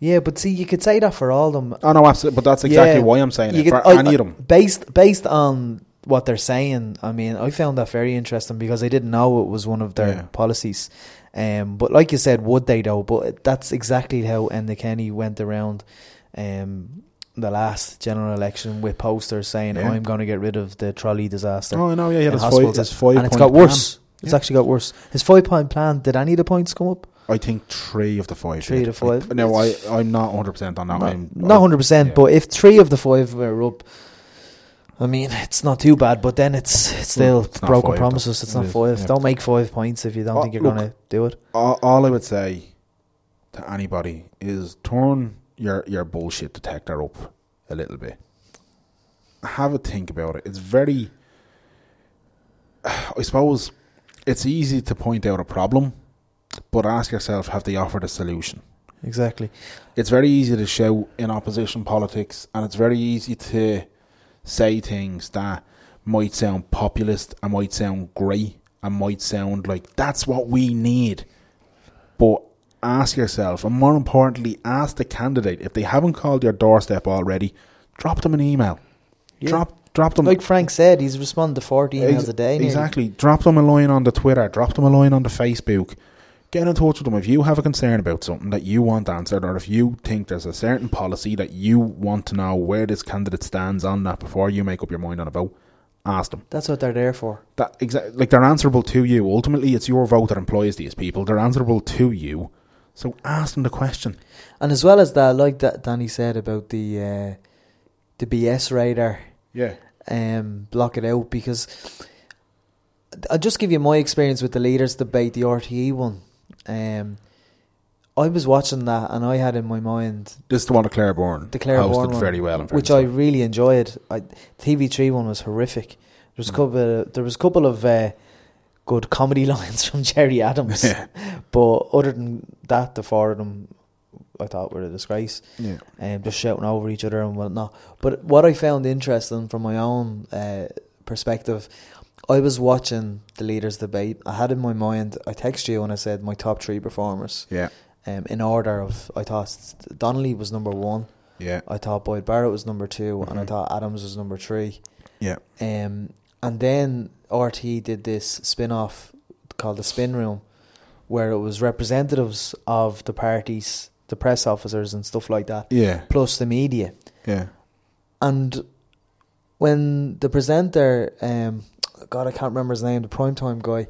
Yeah, but see, you could say that for all of them. Oh, no, absolutely. But that's exactly why I'm saying it. Could, for any of them. Based on what they're saying, I mean, I found that very interesting because I didn't know it was one of their policies. But like you said, would they, though? But that's exactly how Enda Kenny went around the last general election with posters saying, I'm going to get rid of the trolley disaster. Oh, I know, yeah. His five and it's got worse. It's actually got worse. His 5-point plan, did any of the points come up? I think 3 of the 5. 3 of the 5. No, I'm not 100% on that. Not 100%, but if 3 of the 5 were up, I mean, it's not too bad, but then it's still it's broken five, promises. It's not 5. Yeah. Don't make 5 points if you don't think you're going to do it. All I would say to anybody is turn your bullshit detector up a little bit. Have a think about it. It's very... I suppose it's easy to point out a problem, but ask yourself, have they offered a solution? Exactly. It's very easy to shout in opposition politics, and it's very easy to say things that might sound populist and might sound great and might sound like that's what we need. But ask yourself, and more importantly, ask the candidate. If they haven't called your doorstep already, drop them an email. Yeah. Drop them. Like Frank said, he's responded to 14 emails a day. Exactly. Nearly. Drop them a line on the Twitter. Drop them a line on the Facebook. Get in touch with them. If you have a concern about something that you want answered, or if you think there's a certain policy that you want to know where this candidate stands on that before you make up your mind on a vote, ask them. That's what they're there for. Like they're answerable to you. Ultimately, it's your vote that employs these people. They're answerable to you. So ask them the question. And as well as that, like that Danny said about the BS radar. Yeah. Block it out, because I'll just give you my experience with the leaders debate, the RTE one. I was watching that and I had in my mind... This is the one with Claire Bourne. The Claire Bourne one, very well, which I really enjoyed. TV3 one was horrific. There was a couple of good comedy lines from Gerry Adams. Yeah. But other than that, the four of them I thought were a disgrace. Yeah. Just shouting over each other and whatnot. But what I found interesting from my own perspective... I was watching the leaders' debate. I had in my mind, I texted you and I said my top 3 performers. Yeah. In order of, I thought Donnelly was number 1. Yeah. I thought Boyd Barrett was number 2, and I thought Adams was number 3. Yeah. And then RT did this spin-off called the Spin Room, where it was representatives of the parties, the press officers, and stuff like that. Yeah. Plus the media. Yeah. And when the presenter, God, I can't remember his name, the primetime guy,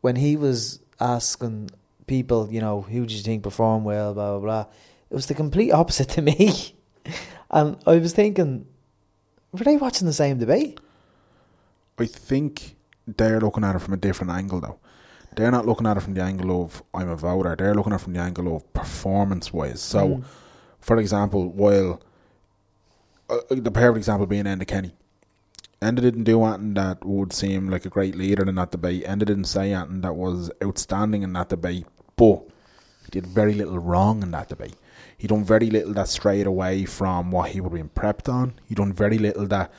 when he was asking people, you know, who do you think performed well, blah, blah, blah, it was the complete opposite to me. And I was thinking, were they watching the same debate? I think they're looking at it from a different angle, though. They're not looking at it from the angle of, I'm a voter. They're looking at it from the angle of performance-wise. So, for example, while... the perfect example being Enda Kenny. Enda didn't do anything that would seem like a great leader in that debate. Enda didn't say anything that was outstanding in that debate, but he did very little wrong in that debate. He done very little that strayed away from what he would have been prepped on. He done very little that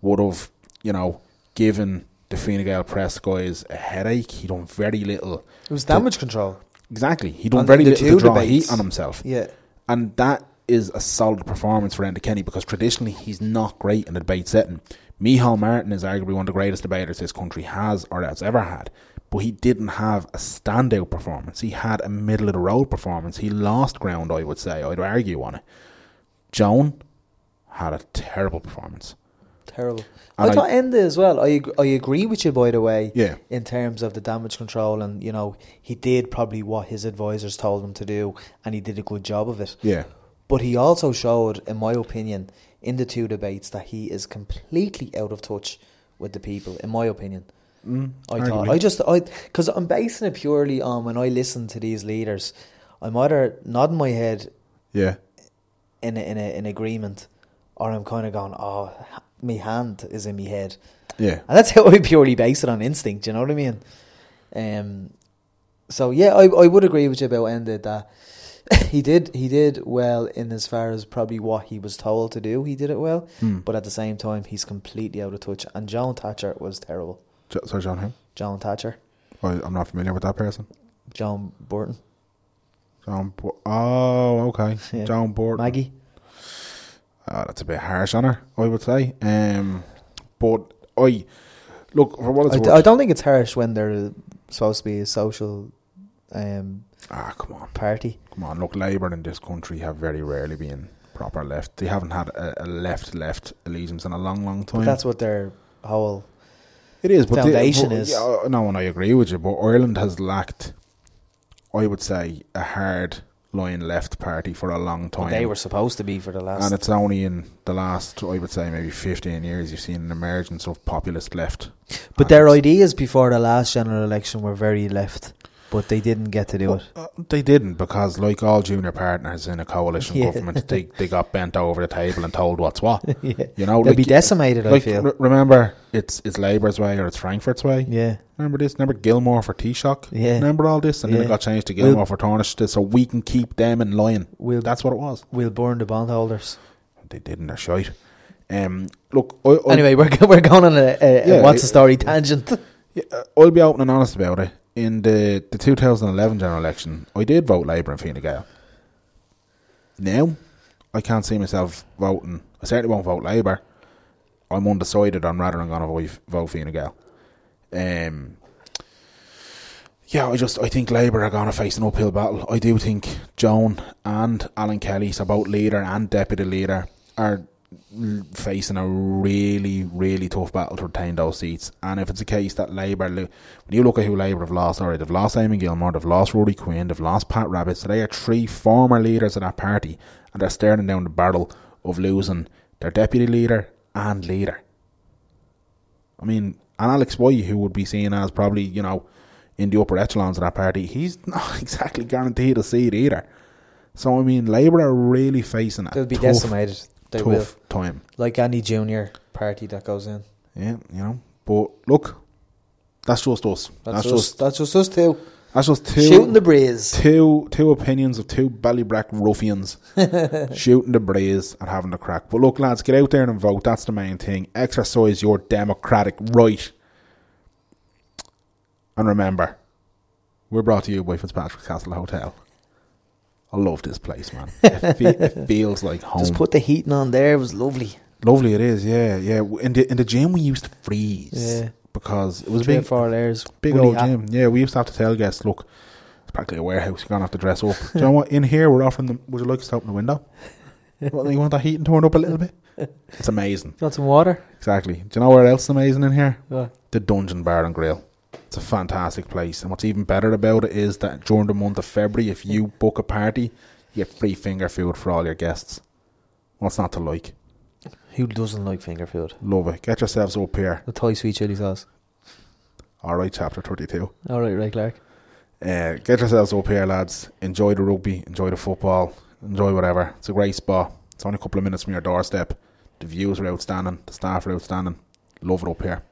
would have, you know, given the Fine Gael press guys a headache. He done very little. It was damage control. Exactly. He done very little to draw heat on himself. Yeah. And that is a solid performance for Enda Kenny, because traditionally he's not great in the debate setting. Micheál Martin is arguably one of the greatest debaters this country has or has ever had, but he didn't have a standout performance. He had a middle-of-the-road performance. He lost ground, I would say. I'd argue on it. Joan had a terrible performance. Terrible. And I thought Enda as well. I agree with you, by the way, in terms of the damage control, and, you know, he did probably what his advisors told him to do, and he did a good job of it. Yeah. But he also showed, in my opinion, in the 2 debates, that he is completely out of touch with the people, in my opinion. Because I'm basing it purely on when I listen to these leaders, I'm either nodding my head in agreement, or I'm kind of going, oh, my hand is in my head. Yeah. And that's how I purely base it, on instinct, you know what I mean? So, yeah, I would agree with you about Enda that He did well in as far as probably what he was told to do. He did it well, but at the same time, he's completely out of touch. And Joan Thatcher was terrible. Sorry, Joan who? Joan Thatcher. Oh, I'm not familiar with that person. Joan Burton. Oh, okay. Yeah. Joan Burton. Maggie. Oh, that's a bit harsh on her, I would say. But for what it's worth, I don't think it's harsh when they're supposed to be a social come on. Party. Come on, look, Labour in this country have very rarely been proper left. They haven't had a left-left allegiance in a long, long time. But that's what their whole foundation is. Yeah, no, and I agree with you, but Ireland has lacked, I would say, a hard line left party for a long time. They were supposed to be for the last, and it's only in the last, I would say, maybe 15 years you've seen an emergence of populist left. But their ideas before the last general election were very left, but they didn't get to do it. They didn't, because like all junior partners in a coalition government, they got bent over the table and told what's what. Yeah. You know, they'll be decimated. I feel. Remember, it's Labour's way or it's Frankfurt's way. Yeah. Remember this? Remember Gilmore for Taoiseach? Yeah. Remember all this? And then it got changed to Gilmore for Taoiseach, so we can keep them in line. That's what it was. We'll burn the bondholders. They didn't, they're shite. Look. Anyway, we're going on a What's the Story tangent. Yeah, I'll be open and honest about it. In the 2011 general election, I did vote Labour and Fianna Gael. Now, I can't see myself voting. I certainly won't vote Labour. I'm undecided on whether I'm going to vote Fianna Gael. I think Labour are going to face an uphill battle. I do think Joan and Alan Kelly, so both leader and deputy leader, are facing a really, really tough battle to retain those seats. And if it's a case that Labour, when you look at who Labour have lost, alright, they've lost Eamon Gilmore, they've lost Rory Quinn, they've lost Pat Rabbit, so they are three former leaders of that party, and they're staring down the barrel of losing their deputy leader and leader. I mean, and Alex White, who would be seen as probably, you know, in the upper echelons of that party, he's not exactly guaranteed a seat either. So I mean, Labour are really facing it. They'll be decimated. They tough will. Time. Like any junior party that goes in. Yeah, you know. But look, that's just us. That's just us too. That's just two. Shooting the breeze. Two opinions of two Ballybrack ruffians shooting the breeze and having a crack. But look, lads, get out there and vote. That's the main thing. Exercise your democratic right. And remember, we're brought to you by Fitzpatrick's Castle Hotel. I love this place, man. It feels like home. Just put the heating on there. It was lovely. Lovely it is, yeah. In the gym we used to freeze. Yeah. Because it was a big 4 layers. Big old gym. Yeah, we used to have to tell guests, look, it's practically a warehouse. You're going to have to dress up. Do you know what? In here we're offering them, would you like us to open the window? What, you want that heating torn up a little bit? It's amazing. You want some water? Exactly. Do you know where else is amazing in here? What? The Dungeon Bar and Grill. It's a fantastic place, and what's even better about it is that during the month of February, if you book a party, you get free finger food for all your guests. What's not to like? Who doesn't like finger food? Love it. Get yourselves up here. The Thai sweet chili sauce. Alright, chapter 32. Alright, right, Clark. Get yourselves up here, lads. Enjoy the rugby, enjoy the football, enjoy whatever. It's a great spot. It's only a couple of minutes from your doorstep. The views are outstanding, the staff are outstanding. Love it up here.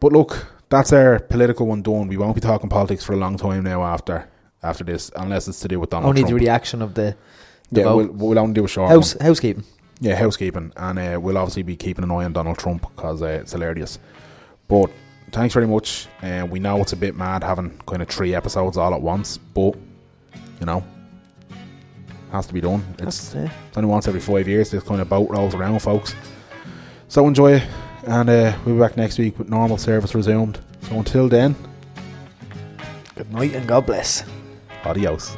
But look, that's our political one done. We won't be talking politics for a long time now after this, unless it's to do with Donald Trump. Only the reaction of the vote. We'll only do a short one. Housekeeping. Yeah, housekeeping. And we'll obviously be keeping an eye on Donald Trump because it's hilarious. But thanks very much. We know it's a bit mad having kind of 3 episodes all at once, but, you know, has to be done. It's only once every 5 years this kind of boat rolls around, folks. So enjoy it. And we'll be back next week with normal service resumed. So until then, good night and God bless. Adios.